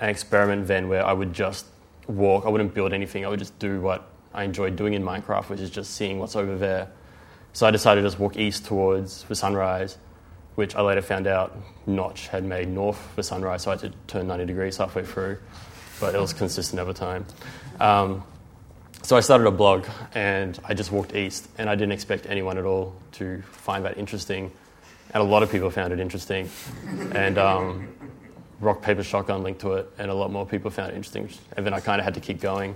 an experiment then where I would just walk. I wouldn't build anything. I would just do what I enjoyed doing in Minecraft, which is just seeing what's over there. So I decided to just walk east towards the sunrise, which I later found out Notch had made north for sunrise, so I had to turn ninety degrees halfway through. But it was consistent over time. Um, so I started a blog, and I just walked east, and I didn't expect anyone at all to find that interesting. And a lot of people found it interesting. And um, Rock Paper Shotgun linked to it, and a lot more people found it interesting. And then I kind of had to keep going.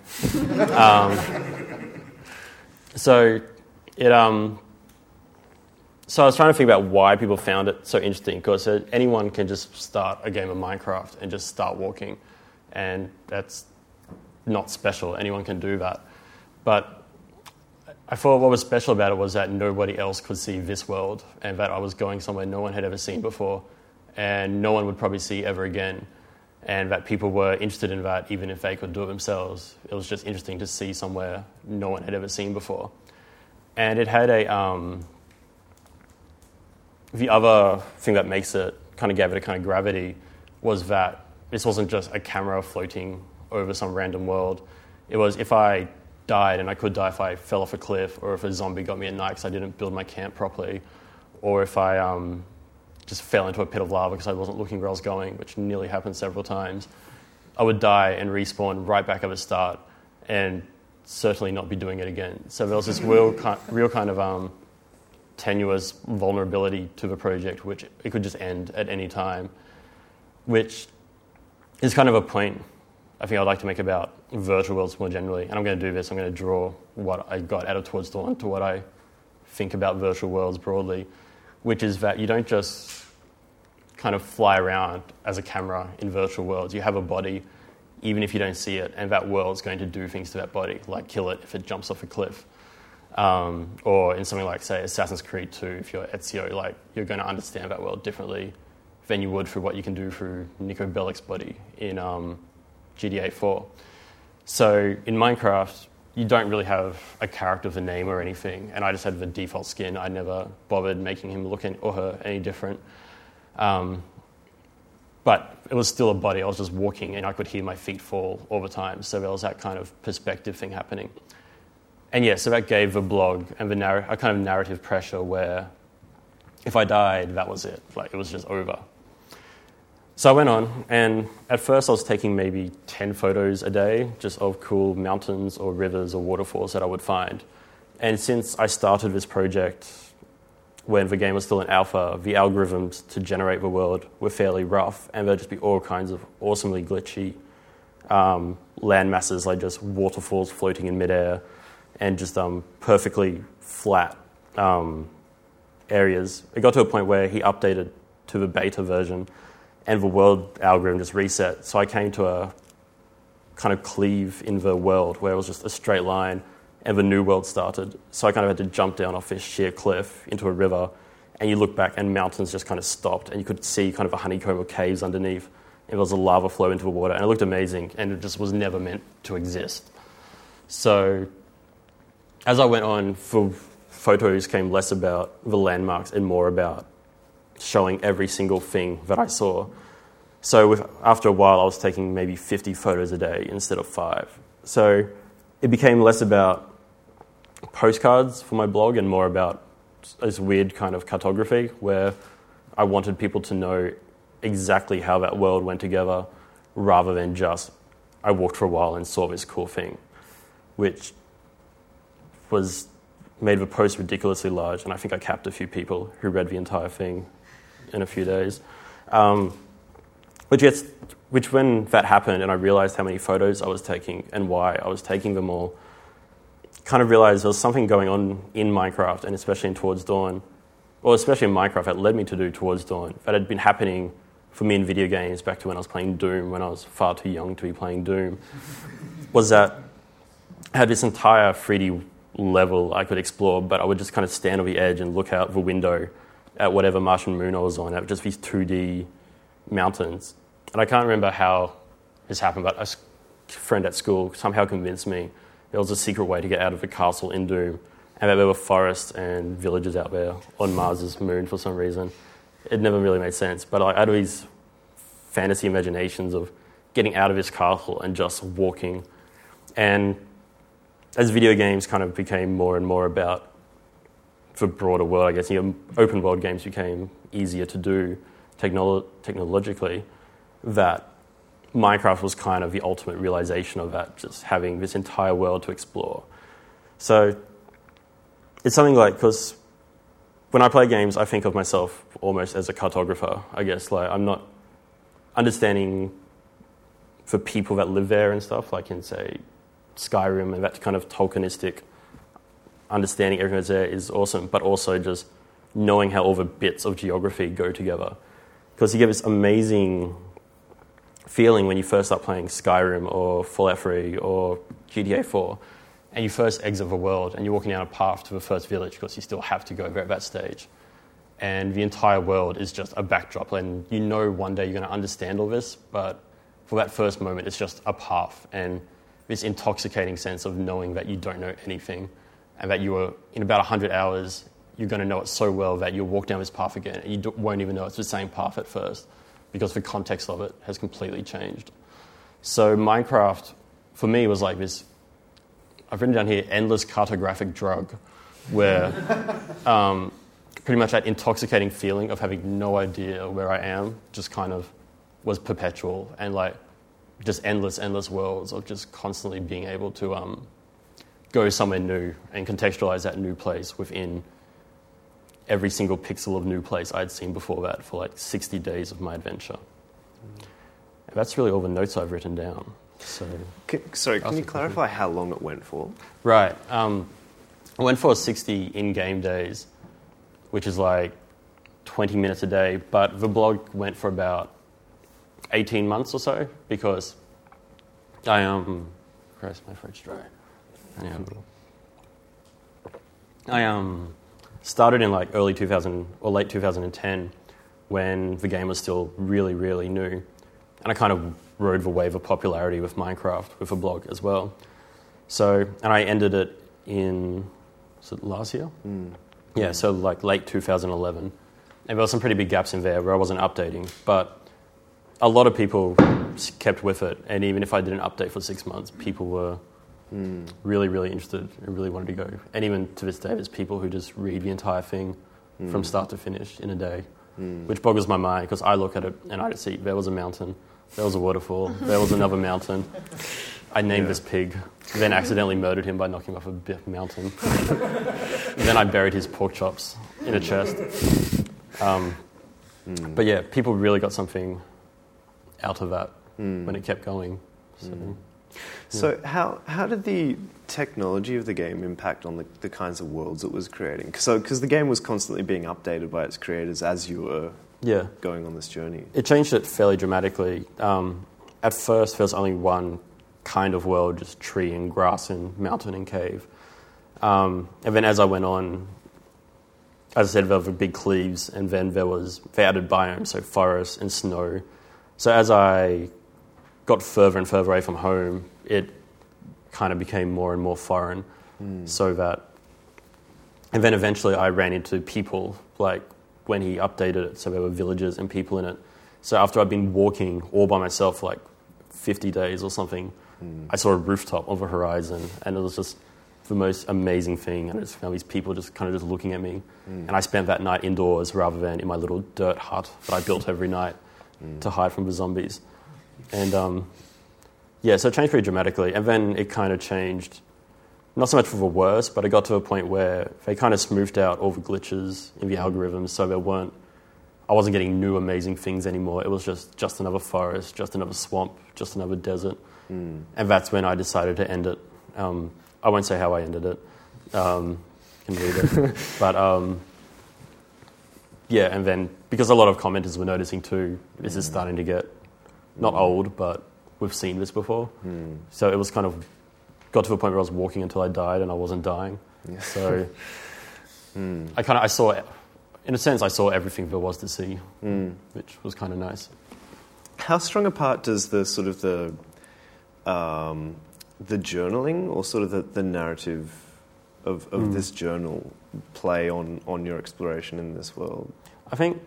um, so it. Um, so I was trying to think about why people found it so interesting, because anyone can just start a game of Minecraft and just start walking, and that's not special. Anyone can do that. But I thought what was special about it was that nobody else could see this world, and that I was going somewhere no one had ever seen before and no one would probably see ever again, and that people were interested in that even if they could do it themselves. It was just interesting to see somewhere no one had ever seen before. And it had a... Um, the other thing that makes it kind of gave it a kind of gravity was that this wasn't just a camera floating over some random world. It was if I... died, and I could die if I fell off a cliff, or if a zombie got me at night because I didn't build my camp properly, or if I um, just fell into a pit of lava because I wasn't looking where I was going, which nearly happened several times. I would die and respawn right back at the start and certainly not be doing it again. So there was this real, real kind of um, tenuous vulnerability to the project, which it could just end at any time, which is kind of a point I think I'd like to make about virtual worlds more generally. And I'm going to do this. I'm going to draw what I got out of Towards Dawn to what I think about virtual worlds broadly, which is that you don't just kind of fly around as a camera in virtual worlds. You have a body, even if you don't see it, and that world's going to do things to that body, like kill it if it jumps off a cliff. Um, or in something like, say, Assassin's Creed two, if you're Ezio, like, you're going to understand that world differently than you would through what you can do through Nico Bellic's body in um, G T A four. So in Minecraft, you don't really have a character with a name or anything, and I just had the default skin. I never bothered making him look or her any different. Um, but it was still a body. I was just walking, and I could hear my feet fall all the time. So there was that kind of perspective thing happening. And yeah, so that gave the blog and the narr- a kind of narrative pressure where if I died, that was it. Like, it was just over. So I went on, and at first I was taking maybe ten photos a day just of cool mountains or rivers or waterfalls that I would find. And since I started this project when the game was still in alpha, the algorithms to generate the world were fairly rough, and there'd just be all kinds of awesomely glitchy um, land masses, like just waterfalls floating in midair, and just um, perfectly flat um, areas. It got to a point where he updated to the beta version and the world algorithm just reset. So I came to a kind of cleave in the world where it was just a straight line and the new world started. So I kind of had to jump down off this sheer cliff into a river, and you look back and mountains just kind of stopped, and you could see kind of a honeycomb of caves underneath. It was a lava flow into the water, and it looked amazing, and it just was never meant to exist. So as I went on, photos came less about the landmarks and more about showing every single thing that I saw. So with, after a while, I was taking maybe fifty photos a day instead of five. So it became less about postcards for my blog and more about this weird kind of cartography where I wanted people to know exactly how that world went together rather than just I walked for a while and saw this cool thing, which was made the post ridiculously large, and I think I capped a few people who read the entire thing in a few days. Um, which, gets, which when that happened and I realised how many photos I was taking and why I was taking them all, kind of realised there was something going on in Minecraft, and especially in Towards Dawn, or especially in Minecraft, that led me to do Towards Dawn, that had been happening for me in video games back to when I was playing Doom, when I was far too young to be playing Doom, was that I had this entire three D level I could explore, but I would just kind of stand on the edge and look out the window at whatever Martian moon I was on, at just these two D mountains. And I can't remember how this happened, but a friend at school somehow convinced me there was a secret way to get out of the castle in Doom, and that there were forests and villages out there on Mars's moon for some reason. It never really made sense, but I had these fantasy imaginations of getting out of this castle and just walking. And as video games kind of became more and more about the broader world, I guess, you know, open world games became easier to do technolo- technologically, that Minecraft was kind of the ultimate realization of that, just having this entire world to explore. So it's something like, because when I play games, I think of myself almost as a cartographer, I guess. Like, I'm not understanding for people that live there and stuff, like in, say, Skyrim, and that kind of Tolkienistic understanding everything that's there is awesome, but also just knowing how all the bits of geography go together. Because you get this amazing feeling when you first start playing Skyrim or Fallout three or G T A four, and you first exit the world and you're walking down a path to the first village because you still have to go there at that stage. And the entire world is just a backdrop, and you know one day you're going to understand all this, but for that first moment it's just a path, and this intoxicating sense of knowing that you don't know anything, and that you are, in about one hundred hours, you're going to know it so well that you'll walk down this path again and you won't even know it's the same path at first, because the context of it has completely changed. So Minecraft, for me, was like this, I've written down here, endless cartographic drug, where um, pretty much that intoxicating feeling of having no idea where I am just kind of was perpetual, and like, just endless, endless worlds of just constantly being able to um, go somewhere new and contextualize that new place within every single pixel of new place I'd seen before that for like sixty days of my adventure. And that's really all the notes I've written down. So, can, sorry, can you clarify question. how long it went for? Right. Um, it went for sixty in-game days, which is like twenty minutes a day, but the blog went for about eighteen months or so because I... um, Christ, my throat's dry. Yeah. I um, started in like early two thousand or late two thousand ten when the game was still really, really new. And I kind of rode the wave of popularity with Minecraft, with a blog as well. So, and I ended it in was it last year? Mm. Yeah, so like late two thousand eleven. And there were some pretty big gaps in there where I wasn't updating, but a lot of people kept with it. And even if I didn't update for six months, people were Mm. really, really interested and really wanted to go. And even to this day, there's people who just read the entire thing mm. from start to finish in a day, mm. which boggles my mind because I look at it and I just see there was a mountain, there was a waterfall, there was another mountain. I named yeah. this pig, then accidentally murdered him by knocking him off a mountain. Then I buried his pork chops in a chest. Um, mm. But yeah, people really got something out of that mm. when it kept going. So... Mm. So yeah. how how did the technology of the game impact on the, the kinds of worlds it was creating? So, because the game was constantly being updated by its creators as you were yeah. going on this journey. It changed it fairly dramatically. Um, at first, there was only one kind of world, just tree and grass and mountain and cave. Um, and then as I went on, as I said, there were big cleaves, and then there was they added biomes, so forest and snow. So as I... got further and further away from home, it kind of became more and more foreign. Mm. So that, and then eventually I ran into people, like when he updated it, so there were villages and people in it. So after I'd been walking all by myself for like fifty days or something, mm. I saw a rooftop on the horizon, and it was just the most amazing thing. And it's you know, these people just kind of just looking at me. Mm. And I spent that night indoors rather than in my little dirt hut that I built every night mm. to hide from the zombies. And, um, yeah, so it changed pretty dramatically. And then it kind of changed, not so much for the worse, but it got to a point where they kind of smoothed out all the glitches in the algorithms, so there weren't, I wasn't getting new amazing things anymore. It was just, just another forest, just another swamp, just another desert. Mm. And that's when I decided to end it. Um, I won't say how I ended it. Um, you can read it. But, um, yeah, and then, because a lot of commenters were noticing too, this mm. is starting to get... not old, but we've seen this before. Mm. So it was kind of... got to a point where I was walking until I died and I wasn't dying. Yeah. So mm. I kind of... I saw... in a sense, I saw everything there was to see, mm. which was kind of nice. How strong a part does the sort of the... Um, the journaling or sort of the, the narrative of, of mm. this journal play on, on your exploration in this world? I think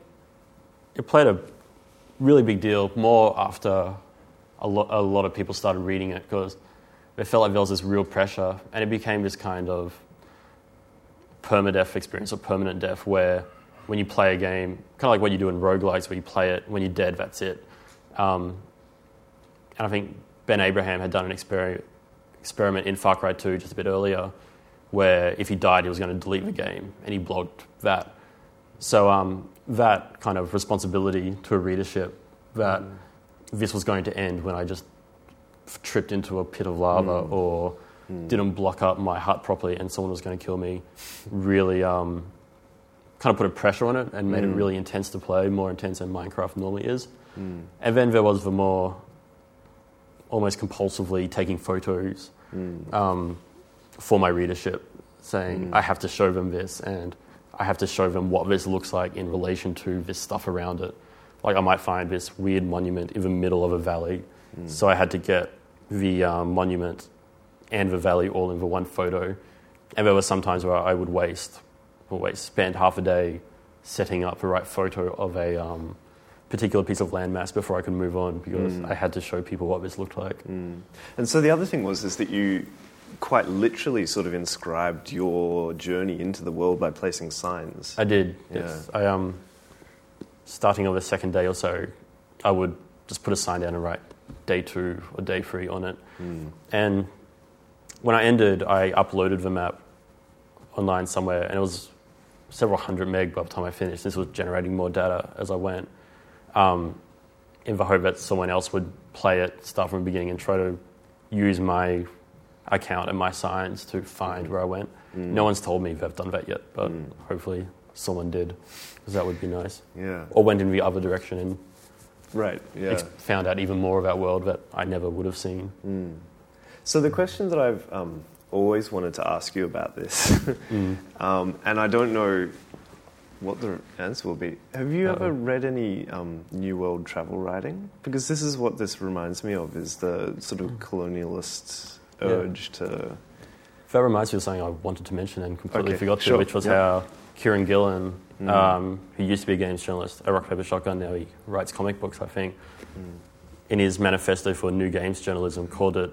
it played a... really big deal, more after a lot, a lot of people started reading it because they felt like there was this real pressure and it became this kind of permadeath experience or permanent death where when you play a game, kind of like what you do in roguelikes where you play it, when you're dead, that's it. Um, and I think Ben Abraham had done an exper- experiment in Far Cry two just a bit earlier where if he died, he was going to delete the game and he blogged that. So um, that kind of responsibility to a readership that mm. this was going to end when I just f- tripped into a pit of lava mm. or mm. didn't block up my hut properly and someone was going to kill me really um, kind of put a pressure on it and made mm. it really intense to play, more intense than Minecraft normally is. Mm. And then there was the more almost compulsively taking photos mm. um, for my readership saying mm. I have to show them this and I have to show them what this looks like in relation to this stuff around it. Like I might find this weird monument in the middle of a valley. Mm. So I had to get the um, monument and the valley all in the one photo. And there were some times where I would waste, or waste, spend half a day setting up the right photo of a um, particular piece of landmass before I could move on because mm. I had to show people what this looked like. Mm. And so the other thing was is that you... quite literally sort of inscribed your journey into the world by placing signs. I did, yeah. yes. I, um, starting on the second day or so, I would just put a sign down and write day two or day three on it. Mm. And when I ended, I uploaded the map online somewhere, and it was several hundred meg by the time I finished. This was generating more data as I went, um, in the hope that someone else would play it, start from the beginning, and try to use my account and my signs to find where I went. Mm. No one's told me if I've done that yet, but mm. hopefully someone did, because that would be nice. Yeah. Or went in the other direction and right. Yeah. Ex- found out even more of that world that I never would have seen. Mm. So the question that I've um, always wanted to ask you about this, mm. um, and I don't know what the answer will be. Have you no. ever read any um, New World travel writing? Because this is what this reminds me of, is the sort of mm. colonialist urge yeah. to... That reminds me of something I wanted to mention and completely okay, forgot sure. to, which was yep. how Kieron Gillen, mm. um, who used to be a games journalist at Rock Paper Shotgun, now he writes comic books, I think, mm. in his manifesto for new games journalism called it,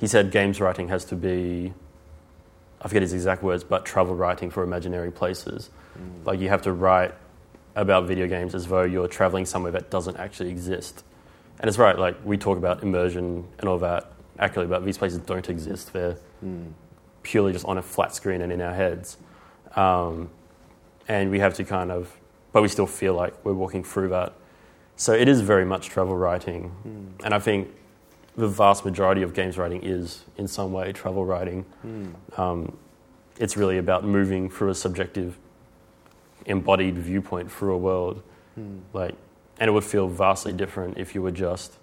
he said games writing has to be, I forget his exact words, but travel writing for imaginary places. Mm. Like you have to write about video games as though you're travelling somewhere that doesn't actually exist. And it's right, like we talk about immersion and all that accurately, but these places don't exist. They're... Mm. purely just on a flat screen and in our heads. Um, and we have to kind of... But we still feel like we're walking through that. So it is very much travel writing. Mm. And I think the vast majority of games writing is, in some way, travel writing. Mm. Um, it's really about moving through a subjective, embodied viewpoint through a world. Mm. Like, and it would feel vastly different if you were just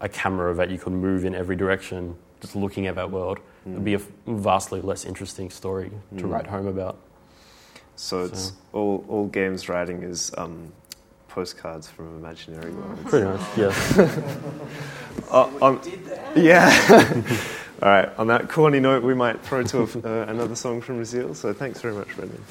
a camera that you could move in every direction, just looking at that world. It would be a vastly less interesting story to mm. write home about. So, so it's all, all games writing is um, postcards from imaginary worlds. Pretty much, yeah. uh, on, yeah. All right, on that corny note, we might throw to a, uh, another song from Zeal. So thanks very much, Brendan.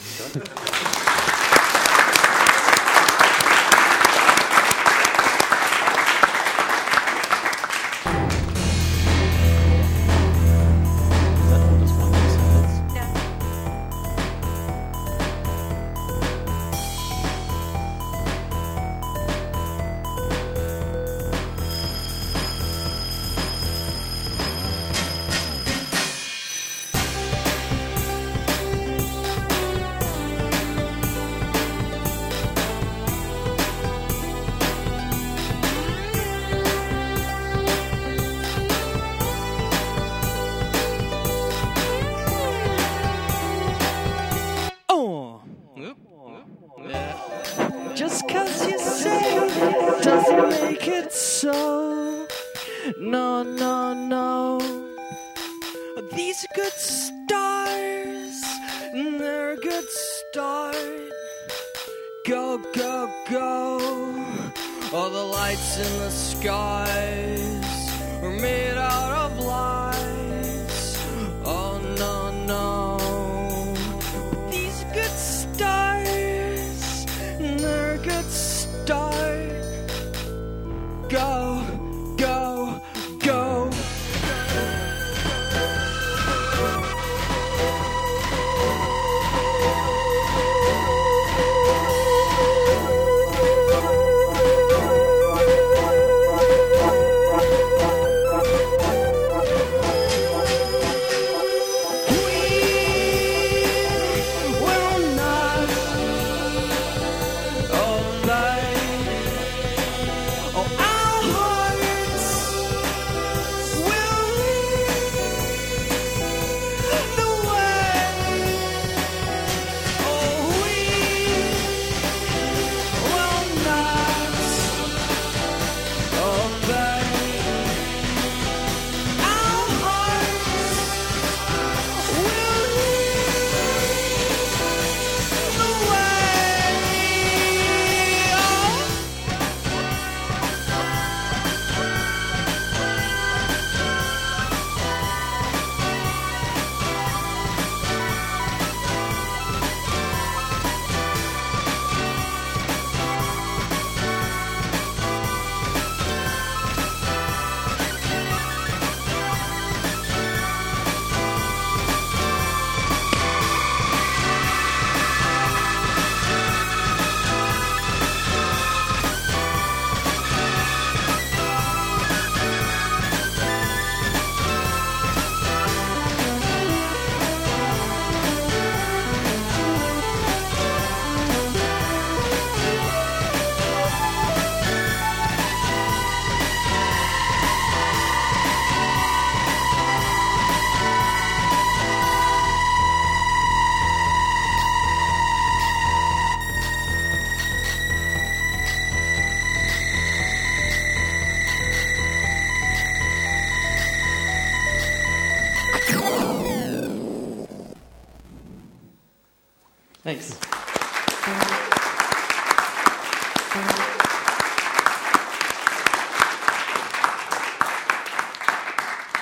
Thanks.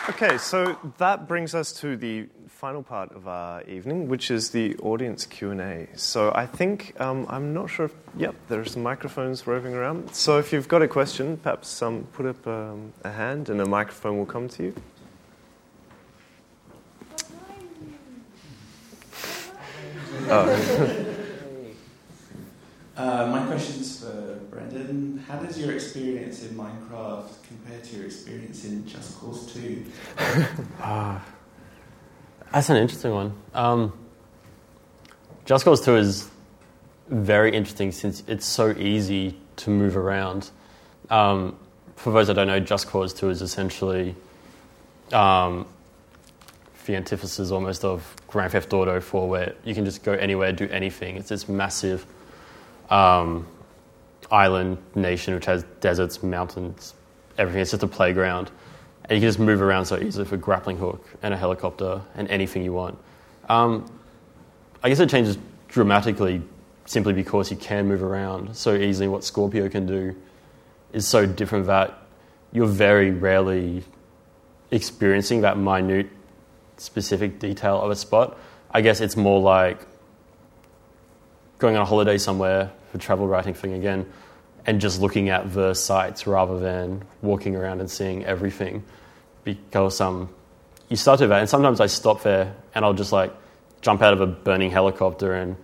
Okay, so that brings us to the final part of our evening, which is the audience Q and A. So I think, um, I'm not sure if, yep, there are some microphones roving around. So if you've got a question, perhaps um, put up um, a hand and a microphone will come to you. Oh. uh, my question's for Brendan. How does your experience in Minecraft compare to your experience in Just Cause two? uh, that's an interesting one. Um, Just Cause two is very interesting since it's so easy to move around. Um, for those that don't know, Just Cause two is essentially um, the antithesis almost of Grand Theft Auto four, where you can just go anywhere, do anything. It's this massive um, island nation which has deserts, mountains, everything. It's just a playground. And you can just move around so easily with a grappling hook and a helicopter and anything you want. Um, I guess it changes dramatically simply because you can move around so easily. What Scorpio can do is so different that you're very rarely experiencing that minute specific detail of a spot. I guess it's more like going on a holiday somewhere, for travel writing thing again, and just looking at the sites rather than walking around and seeing everything. Because um, you start to do that, and sometimes I stop there and I'll just like jump out of a burning helicopter and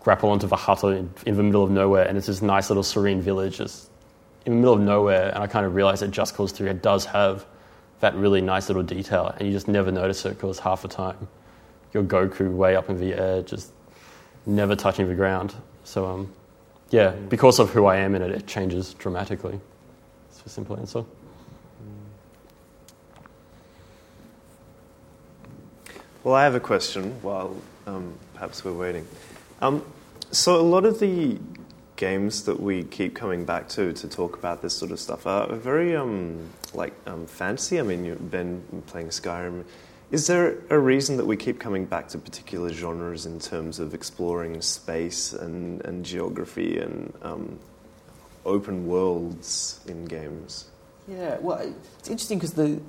grapple onto the hut in, in the middle of nowhere, and it's this nice little serene village just in the middle of nowhere, and I kind of realised that Just Cause three does have that really nice little detail, and you just never notice it because half the time you're Goku way up in the air, just never touching the ground. So, um, yeah, because of who I am in it, it changes dramatically. It's a simple answer. Well, I have a question while um, perhaps we're waiting. Um, so a lot of the games that we keep coming back to to talk about this sort of stuff are very um, like um, fantasy. I mean, you've been playing Skyrim. Is there a reason that we keep coming back to particular genres in terms of exploring space and, and geography and um, open worlds in games? Yeah, well, it's interesting because the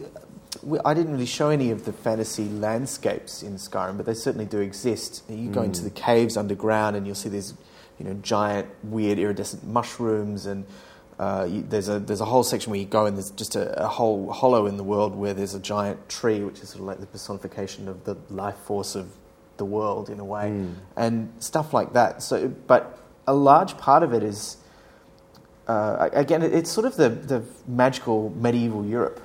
I didn't really show any of the fantasy landscapes in Skyrim, but they certainly do exist. You go mm. into the caves underground and you'll see these, you know, giant, weird, iridescent mushrooms, and uh, you, there's a there's a whole section where you go and there's just a, a whole hollow in the world where there's a giant tree, which is sort of like the personification of the life force of the world in a way, mm. and stuff like that. So, but a large part of it is, uh, again, it's sort of the, the magical medieval Europe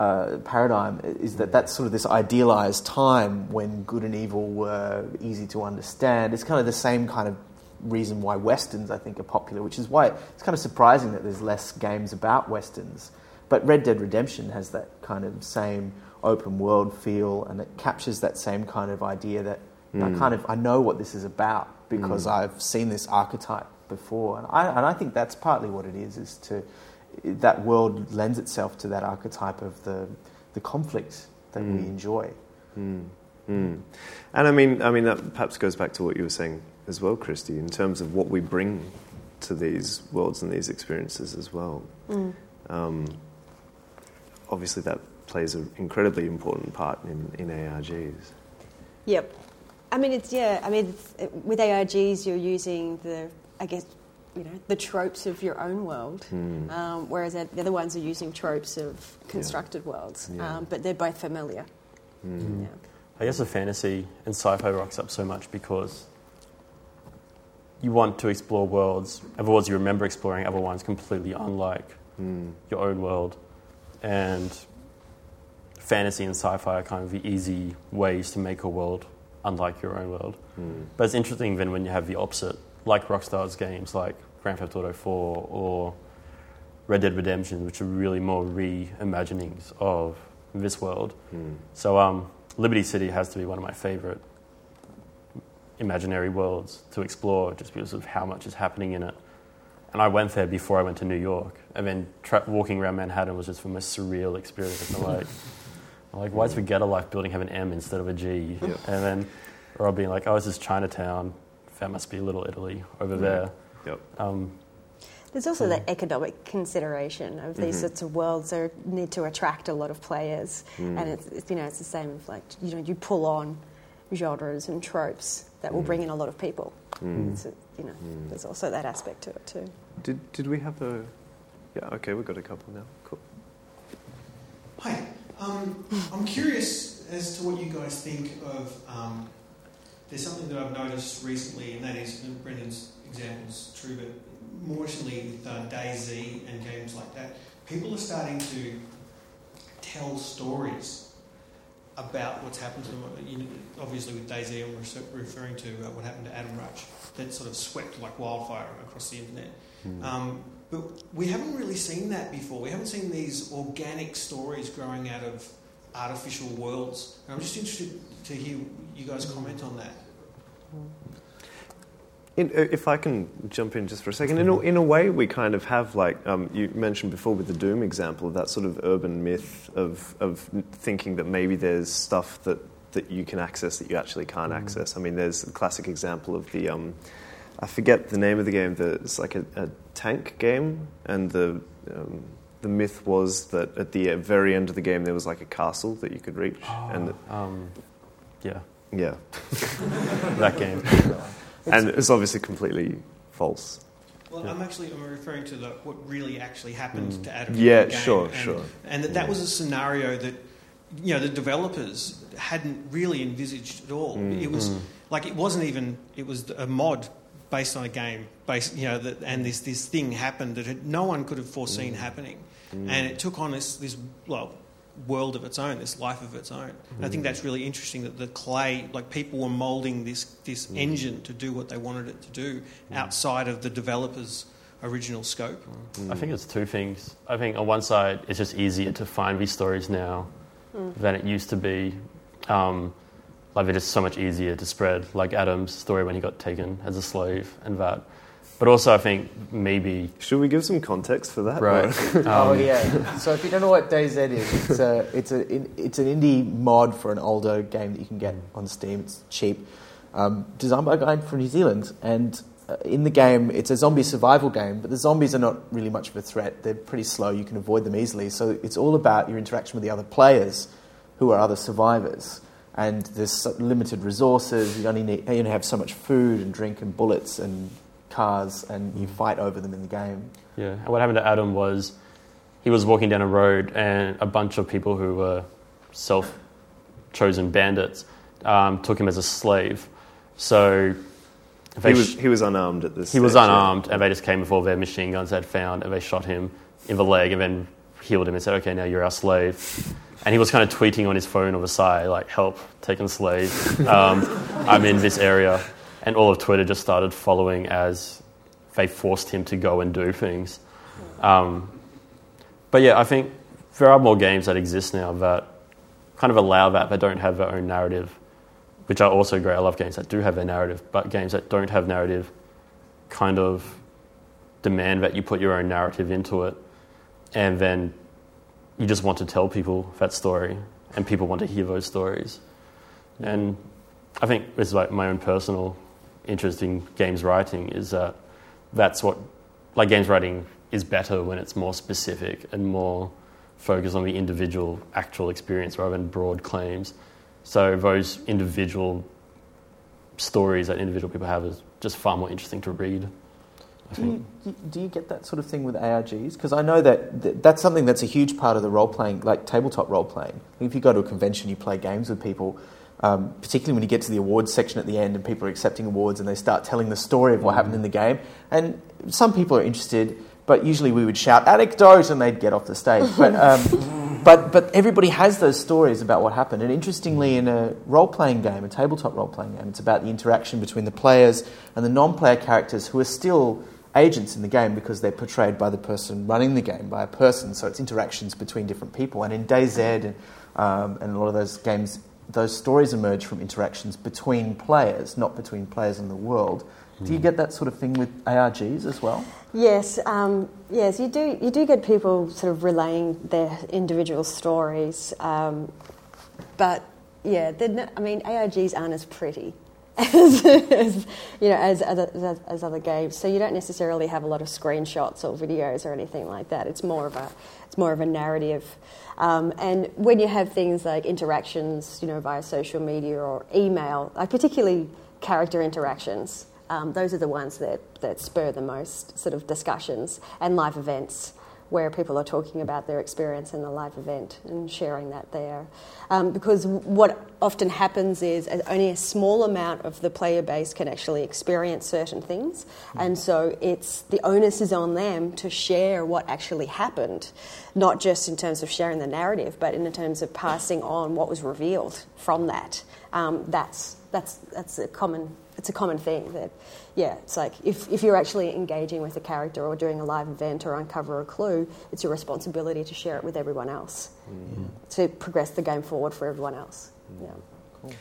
uh, paradigm. Is that that's sort of this idealized time when good and evil were easy to understand. It's kind of the same kind of reason why Westerns, I think, are popular, which is why it's kind of surprising that there's less games about Westerns. But Red Dead Redemption has that kind of same open world feel, and it captures that same kind of idea that mm. I kind of I know what this is about because mm. I've seen this archetype before, and I and I think that's partly what it is. Is to that world lends itself to that archetype of the the conflict that mm. we enjoy. Mm. Mm. And I mean, I mean that perhaps goes back to what you were saying as well, Christy, in terms of what we bring to these worlds and these experiences as well. Mm. Um, obviously that plays an incredibly important part in, in A R Gs. Yep. I mean, it's, yeah, I mean, it's, it, with A R Gs you're using the, I guess, you know, the tropes of your own world, mm. um, whereas the other ones are using tropes of constructed yeah. worlds, yeah. Um, but they're both familiar. Mm. Yeah. I guess the fantasy and sci-fi rocks up so much because you want to explore worlds, other worlds you remember exploring, other ones completely unlike mm. your own world. And fantasy and sci-fi are kind of the easy ways to make a world unlike your own world. Mm. But it's interesting then when you have the opposite, like Rockstar's games, like Grand Theft Auto four or Red Dead Redemption, which are really more reimaginings of this world. Mm. So um, Liberty City has to be one of my favourite imaginary worlds to explore just because of how much is happening in it. And I went there before I went to New York. And then tra- walking around Manhattan was just the most surreal experience. I'm like, I'm like, why does the ghetto life building have an M instead of a G? Yeah. And then, or I'll be like, oh, this is Chinatown. that must be Little Italy over yeah. there. Yep. Um, There's also yeah. the economic consideration of these mm-hmm. sorts of worlds that need to attract a lot of players, mm. and it's, it's you know it's the same with like you know you pull on genres and tropes that will mm. bring in a lot of people. Mm. So, you know, mm. there's also that aspect to it too. Did did we have the? Yeah, okay, we've got a couple now. Cool. Hi, um, I'm curious as to what you guys think of. Um, there's something that I've noticed recently, and that is and Brendan's example is true, but. More recently with uh, DayZ and games like that, people are starting to tell stories about what's happened to them. You know, obviously with DayZ, I'm referring to uh, what happened to Adam Rudge. That sort of swept like wildfire across the internet. Mm. Um, but we haven't really seen that before. We haven't seen these organic stories growing out of artificial worlds. And I'm just interested to hear you guys comment on that. Mm. In, if I can jump in just for a second, in a, in a way we kind of have, like um, you mentioned before with the Doom example, that sort of urban myth of of thinking that maybe there's stuff that, that you can access that you actually can't mm-hmm. access. I mean, there's a classic example of the, um, I forget the name of the game, the, it's like a, a tank game, and the um, the myth was that at the very end of the game there was like a castle that you could reach. Oh, and that, um, yeah. Yeah. That game. And it's obviously completely false. Well, yeah. I'm actually I'm referring to the, what really actually happened mm. to Adam. Yeah, game sure, and, sure. And that, that yeah. was a scenario that, you know, the developers hadn't really envisaged at all. Mm. It was mm. like it wasn't even it was a mod based on a game based, you know, that, and this this thing happened that had, no one could have foreseen mm. happening, mm. and it took on this this well. world of its own, this life of its own. Mm. I think that's really interesting that the clay, like people were moulding this this mm. engine to do what they wanted it to do mm. outside of the developer's original scope. Mm. I think it's two things. I think on one side, it's just easier to find these stories now mm. than it used to be. Um, like they're just so much easier to spread, like Adam's story when he got taken as a slave and that. But also, I think maybe... Should we give some context for that? Right. um, oh, yeah. So if you don't know what DayZ is, it's a, it's a it's an indie mod for an older game that you can get on Steam. It's cheap. Um, designed by a guy from New Zealand. And uh, in the game, it's a zombie survival game, but the zombies are not really much of a threat. They're pretty slow. You can avoid them easily. So it's all about your interaction with the other players who are other survivors. And there's limited resources. You only need, you only have so much food and drink and bullets and... cars, and you fight over them in the game. Yeah, and what happened to Adam was he was walking down a road and a bunch of people who were self-chosen bandits um, took him as a slave. So... He was, sh- he was unarmed at this He stage, was unarmed, yeah. and they just came with all their machine guns they had found, and they shot him in the leg and then healed him and said, okay, now you're our slave. And he was kind of tweeting on his phone on the side, like, help, taken slave, um, I'm in this area. And all of Twitter just started following as they forced him to go and do things. Um, but yeah, I think there are more games that exist now that kind of allow that, that don't have their own narrative, which are also great. I love games that do have their narrative, but games that don't have narrative kind of demand that you put your own narrative into it. And then you just want to tell people that story, and people want to hear those stories. And I think this is like my own personal interest in games writing is that that's what, like games writing is better when it's more specific and more focused on the individual actual experience rather than broad claims. So those individual stories that individual people have is just far more interesting to read. I do think. You do you get that sort of thing with A R Gs? Because I know that th- that's something that's a huge part of the role playing, like tabletop role playing. If you go to a convention, you play games with people. Um, particularly when you get to the awards section at the end and people are accepting awards and they start telling the story of what mm-hmm. happened in the game. And some people are interested, but usually we would shout, anecdote, and they'd get off the stage. But um, but but everybody has those stories about what happened. And interestingly, in a role-playing game, a tabletop role-playing game, it's about the interaction between the players and the non-player characters who are still agents in the game because they're portrayed by the person running the game, by a person. So it's interactions between different people. And in DayZ and, um, and a lot of those games... those stories emerge from interactions between players, not between players and the world. Do you get that sort of thing with A R Gs as well? Yes, um, yes, you do. You do get people sort of relaying their individual stories, um, but yeah, no, I mean, A R Gs aren't as pretty. as, as you know, as, as as other games. So you don't necessarily have a lot of screenshots or videos or anything like that. It's more of a it's more of a narrative. Um, and when you have things like interactions, you know, via social media or email, like particularly character interactions, um, those are the ones that that spur the most sort of discussions, and live events, where people are talking about their experience in the live event and sharing that there. Um, because what often happens is only a small amount of the player base can actually experience certain things, mm. and so it's the onus is on them to share what actually happened, not just in terms of sharing the narrative, but in terms of passing on what was revealed from that. Um, that's that's that's a common. It's a common thing that, yeah, it's like if, if you're actually engaging with a character or doing a live event or uncover a clue, it's your responsibility to share it with everyone else, mm. to progress the game forward for everyone else. Mm. Yeah. Cool.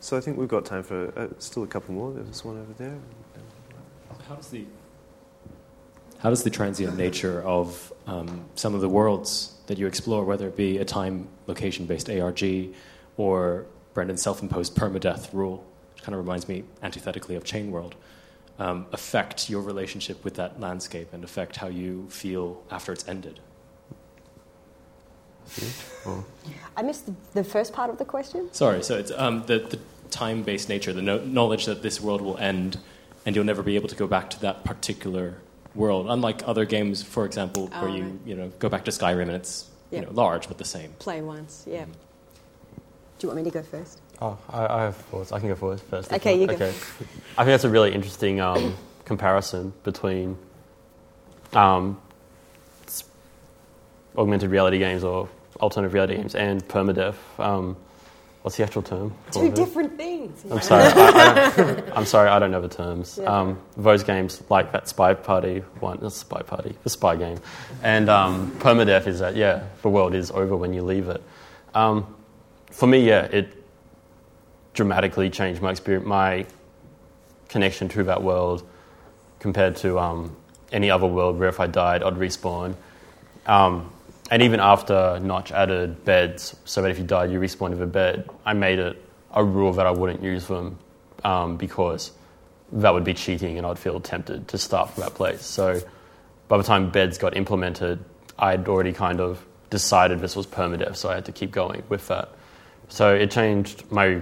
So I think we've got time for uh, still a couple more. There's one over there. How does the how does the transient nature of um, some of the worlds that you explore, whether it be a time location-based A R G or Brendan's self-imposed permadeath rule, kind of reminds me antithetically of Chain World, um, affect your relationship with that landscape and affect how you feel after it's ended? I missed the, the first part of the question. Sorry, so it's um, the, the time-based nature, the no- knowledge that this world will end and you'll never be able to go back to that particular world, unlike other games, for example, oh, where right. you you know go back to Skyrim and it's yep. you know large but the same. Play once, yeah. Mm. Do you want me to go first? Oh, I, I have thoughts. I can go forward first. Okay, you go. Okay. I think that's a really interesting um, comparison between um, augmented reality games or alternative reality games and permadeath. Um, what's the actual term? Two different things. I'm sorry. I, I I'm sorry. I don't know the terms. Yeah. Um, those games, like that Spy Party one, not Spy Party, the Spy game, and um, permadeath is that. Yeah, the world is over when you leave it. Um, for me, yeah, it. dramatically changed my experience, my connection to that world compared to um, any other world where if I died, I'd respawn. Um, and even after Notch added beds, so that if you died, you respawned with a bed, I made it a rule that I wouldn't use them um, because that would be cheating and I'd feel tempted to start from that place. So by the time beds got implemented, I'd already kind of decided this was permadeath, so I had to keep going with that. So it changed my...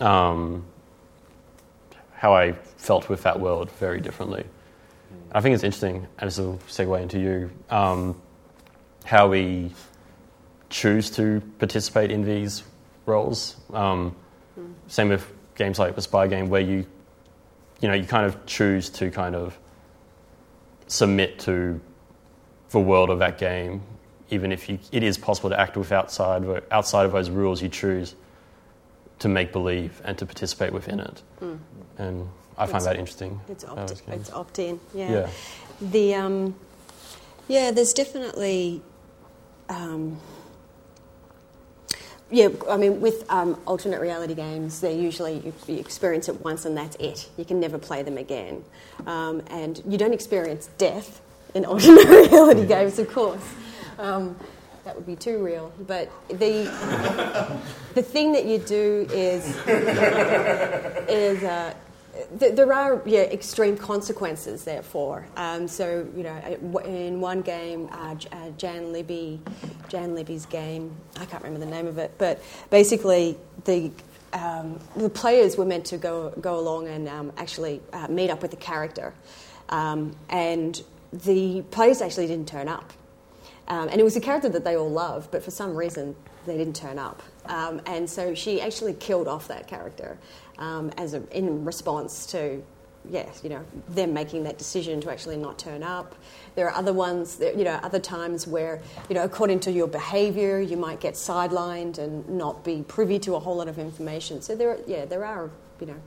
Um, how I felt with that world very differently. I think it's interesting, and this will segue into you, um, how we choose to participate in these roles. Um, mm. Same with games like the Spy game, where you, you know, you kind of choose to kind of submit to the world of that game, even if you, it is possible to act with outside outside of those rules you choose to make believe and to participate within it, mm. and I find it's, that interesting. It's opt, it's opt in, yeah. yeah. The um, yeah, there's definitely, um, yeah. I mean, with um, alternate reality games, they usually you, you experience it once and that's it. You can never play them again, um, and you don't experience death in alternate reality yeah. games, of course. Um, That would be too real. But the the thing that you do is is uh, th- there are yeah extreme consequences. Therefore, um, so you know, in one game, uh, uh, Jan Libby, Jan Libby's game, I can't remember the name of it, but basically the. Um, the players were meant to go go along and um, actually uh, meet up with the character, um, and the players actually didn't turn up. Um, and it was a character that they all loved, but for some reason they didn't turn up. Um, and so she actually killed off that character um, as a, in response to, yeah, you know, them making that decision to actually not turn up. There are other ones, that, you know, other times where, you know, according to your behaviour, you might get sidelined and not be privy to a whole lot of information. So there, are, yeah, there are, you know.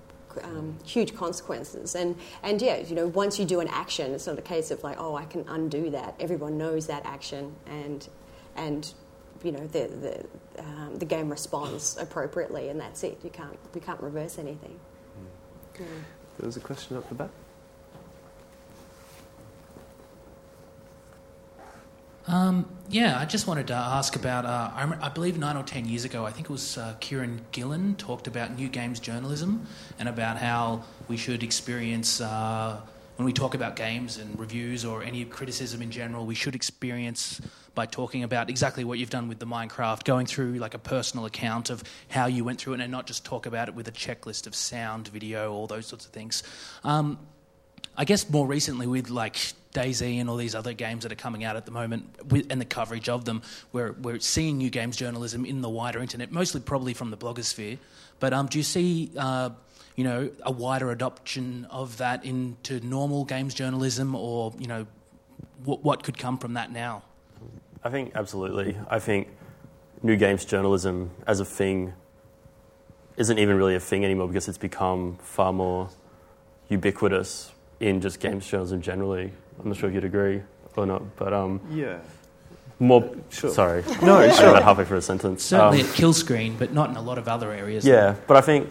Um, huge consequences, and and yeah, you know, once you do an action, it's not a case of like, oh, I can undo that. Everyone knows that action, and and you know, the the um, the game responds appropriately, and that's it. You can't we can't reverse anything. Mm. Yeah. There was a question up the back. Um, yeah, I just wanted to ask about, uh, I, I believe nine or ten years ago, I think it was uh, Kieron Gillen talked about new games journalism and about how we should experience, uh, when we talk about games and reviews or any criticism in general, we should experience by talking about exactly what you've done with the Minecraft, going through like a personal account of how you went through it and not just talk about it with a checklist of sound, video, all those sorts of things. Um, I guess more recently with like DayZ and all these other games that are coming out at the moment with, and the coverage of them, we're, we're seeing new games journalism in the wider internet, mostly probably from the blogosphere. But um, do you see, uh, you know, a wider adoption of that into normal games journalism or, you know, w- what could come from that now? I think absolutely. I think new games journalism as a thing isn't even really a thing anymore because it's become far more ubiquitous in just games journalism generally. I'm not sure if you'd agree or not, but um, yeah, more. Sure. Sorry, no, I'm sure. About halfway through a sentence. Certainly um, at Kill Screen, but not in a lot of other areas. Yeah, though. But I think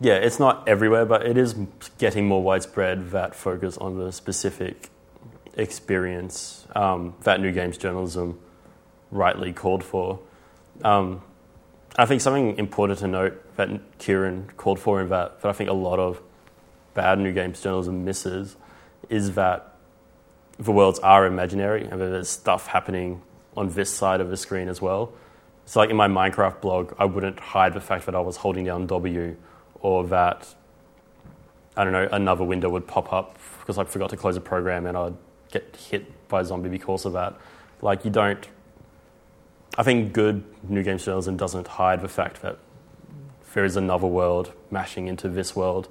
yeah, it's not everywhere, but it is getting more widespread that focus on the specific experience um, that new games journalism rightly called for. Um, I think something important to note that Kieron called for in that, that I think a lot of bad new games journalism misses is that the worlds are imaginary and there's stuff happening on this side of the screen as well. So like in my Minecraft blog, I wouldn't hide the fact that I was holding down W or that, I don't know, another window would pop up because I forgot to close a program and I'd get hit by a zombie because of that. Like you don't... I think good new games journalism doesn't hide the fact that there is another world mashing into this world,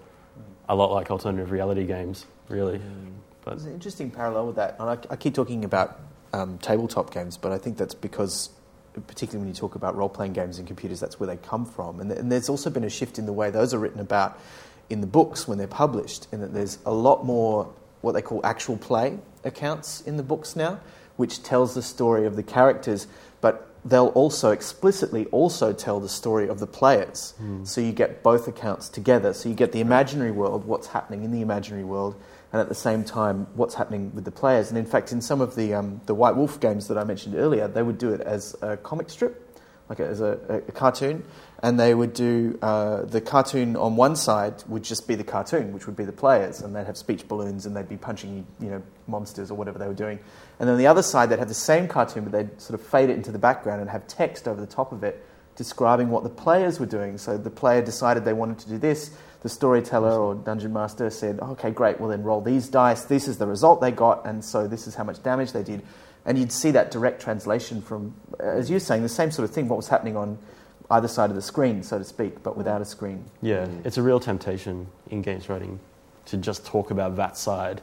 a lot like alternative reality games, really. But there's an interesting parallel with that. And I, I keep talking about um, tabletop games, but I think that's because, particularly when you talk about role-playing games and computers, that's where they come from. And, th- and there's also been a shift in the way those are written about in the books when they're published, in that there's a lot more what they call actual play accounts in the books now, which tells the story of the characters, but they'll also explicitly also tell the story of the players. Mm. So you get both accounts together. So you get the imaginary world, what's happening in the imaginary world, and at the same time, what's happening with the players. And in fact, in some of the um, the White Wolf games that I mentioned earlier, they would do it as a comic strip, like as a, a cartoon, and they would do uh, the cartoon on one side would just be the cartoon, which would be the players, and they'd have speech balloons and they'd be punching, you know, monsters or whatever they were doing. And then on the other side, they'd have the same cartoon, but they'd sort of fade it into the background and have text over the top of it describing what the players were doing. So the player decided they wanted to do this. The storyteller or dungeon master said, okay, great, well then roll these dice. This is the result they got, and so this is how much damage they did. And you'd see that direct translation from, as you're saying, the same sort of thing, what was happening on either side of the screen, so to speak, but without a screen. Yeah, it's a real temptation in games writing to just talk about that side,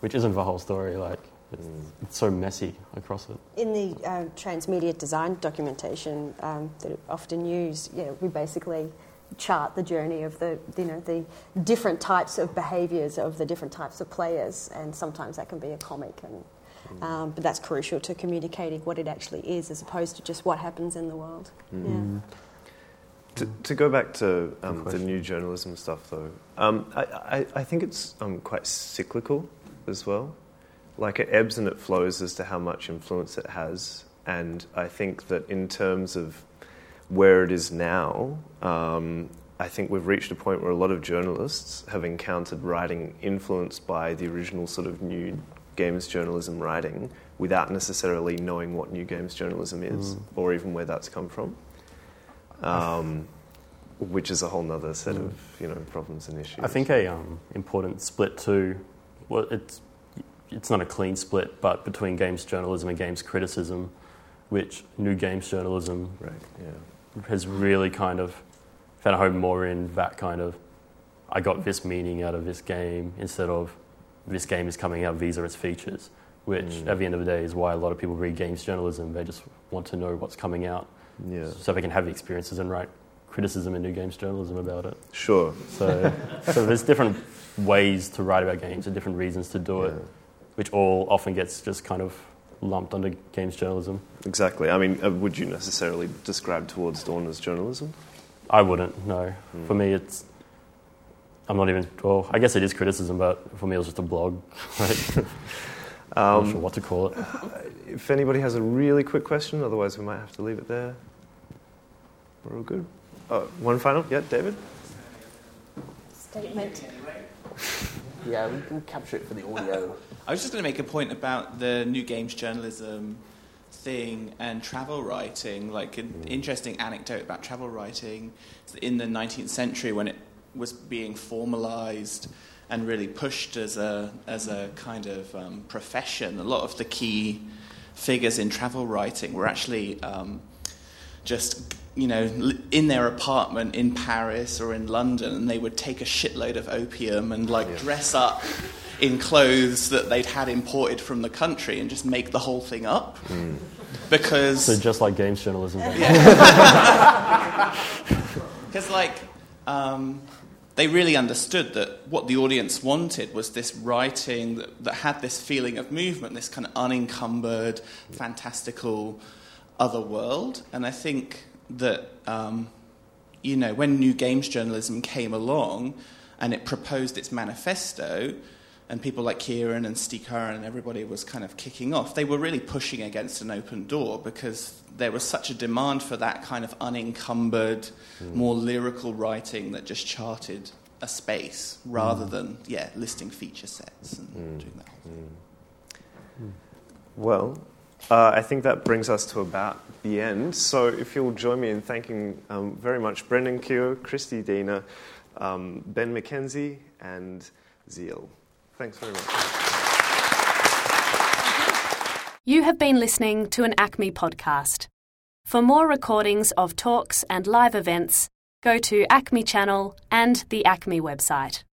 which isn't the whole story. Like, it's, it's so messy across it. In the uh, transmedia design documentation um, that I often use, you know, we basically chart the journey of the, you know, the different types of behaviours of the different types of players, and sometimes that can be a comic and... Um, but that's crucial to communicating what it actually is as opposed to just what happens in the world. Mm. Yeah. To, to go back to um, the new journalism stuff, though, um, I, I, I think it's um, quite cyclical as well. Like it ebbs and it flows as to how much influence it has. And I think that in terms of where it is now, um, I think we've reached a point where a lot of journalists have encountered writing influenced by the original sort of new games journalism writing without necessarily knowing what new games journalism is mm. or even where that's come from, um, which is a whole other set mm. of, you know, problems and issues. I think a um, important split too, well, it's it's not a clean split, but between games journalism and games criticism, which new games journalism right, yeah. has really kind of found a home more in that kind of, I got this meaning out of this game instead of this game is coming out, these are its features, which mm. at the end of the day is why a lot of people read games journalism. They just want to know what's coming out yeah. so they can have the experiences and write criticism and new games journalism about it. Sure. So so there's different ways to write about games and different reasons to do yeah. it, which all often gets just kind of lumped under games journalism. Exactly. I mean, would you necessarily describe Towards Dawn as journalism? I wouldn't, no. Mm. For me, it's... I'm not even... Well, I guess it is criticism, but for me it was just a blog. Right? Um, Not sure what to call it. If anybody has a really quick question, otherwise we might have to leave it there. We're all good. Oh, one final? Yeah, David? Statement. Yeah, we can capture it for the audio. I was just going to make a point about the new games journalism thing and travel writing, like an mm. interesting anecdote about travel writing in the nineteenth century when it was being formalized and really pushed as a as a kind of um, profession. A lot of the key figures in travel writing were actually um, just, you know, in their apartment in Paris or in London, and they would take a shitload of opium and like yeah. dress up in clothes that they'd had imported from the country and just make the whole thing up. Mm. Because so just like games journalism. Because yeah. like um, they really understood that what the audience wanted was this writing that, that had this feeling of movement, this kind of unencumbered, fantastical other world. And I think that um, you know, when new games journalism came along and it proposed its manifesto, and people like Kieron and Stikar and everybody was kind of kicking off, they were really pushing against an open door because there was such a demand for that kind of unencumbered, mm. more lyrical writing that just charted a space rather mm. than, yeah, listing feature sets and mm. doing that whole thing. Mm. Well, uh, I think that brings us to about the end. So if you'll join me in thanking um, very much Brendan Keogh, Christy Dena, um, Ben McKenzie, and Zeal. Thanks very much. You have been listening to an ACMI podcast. For more recordings of talks and live events, go to ACMI Channel and the ACMI website.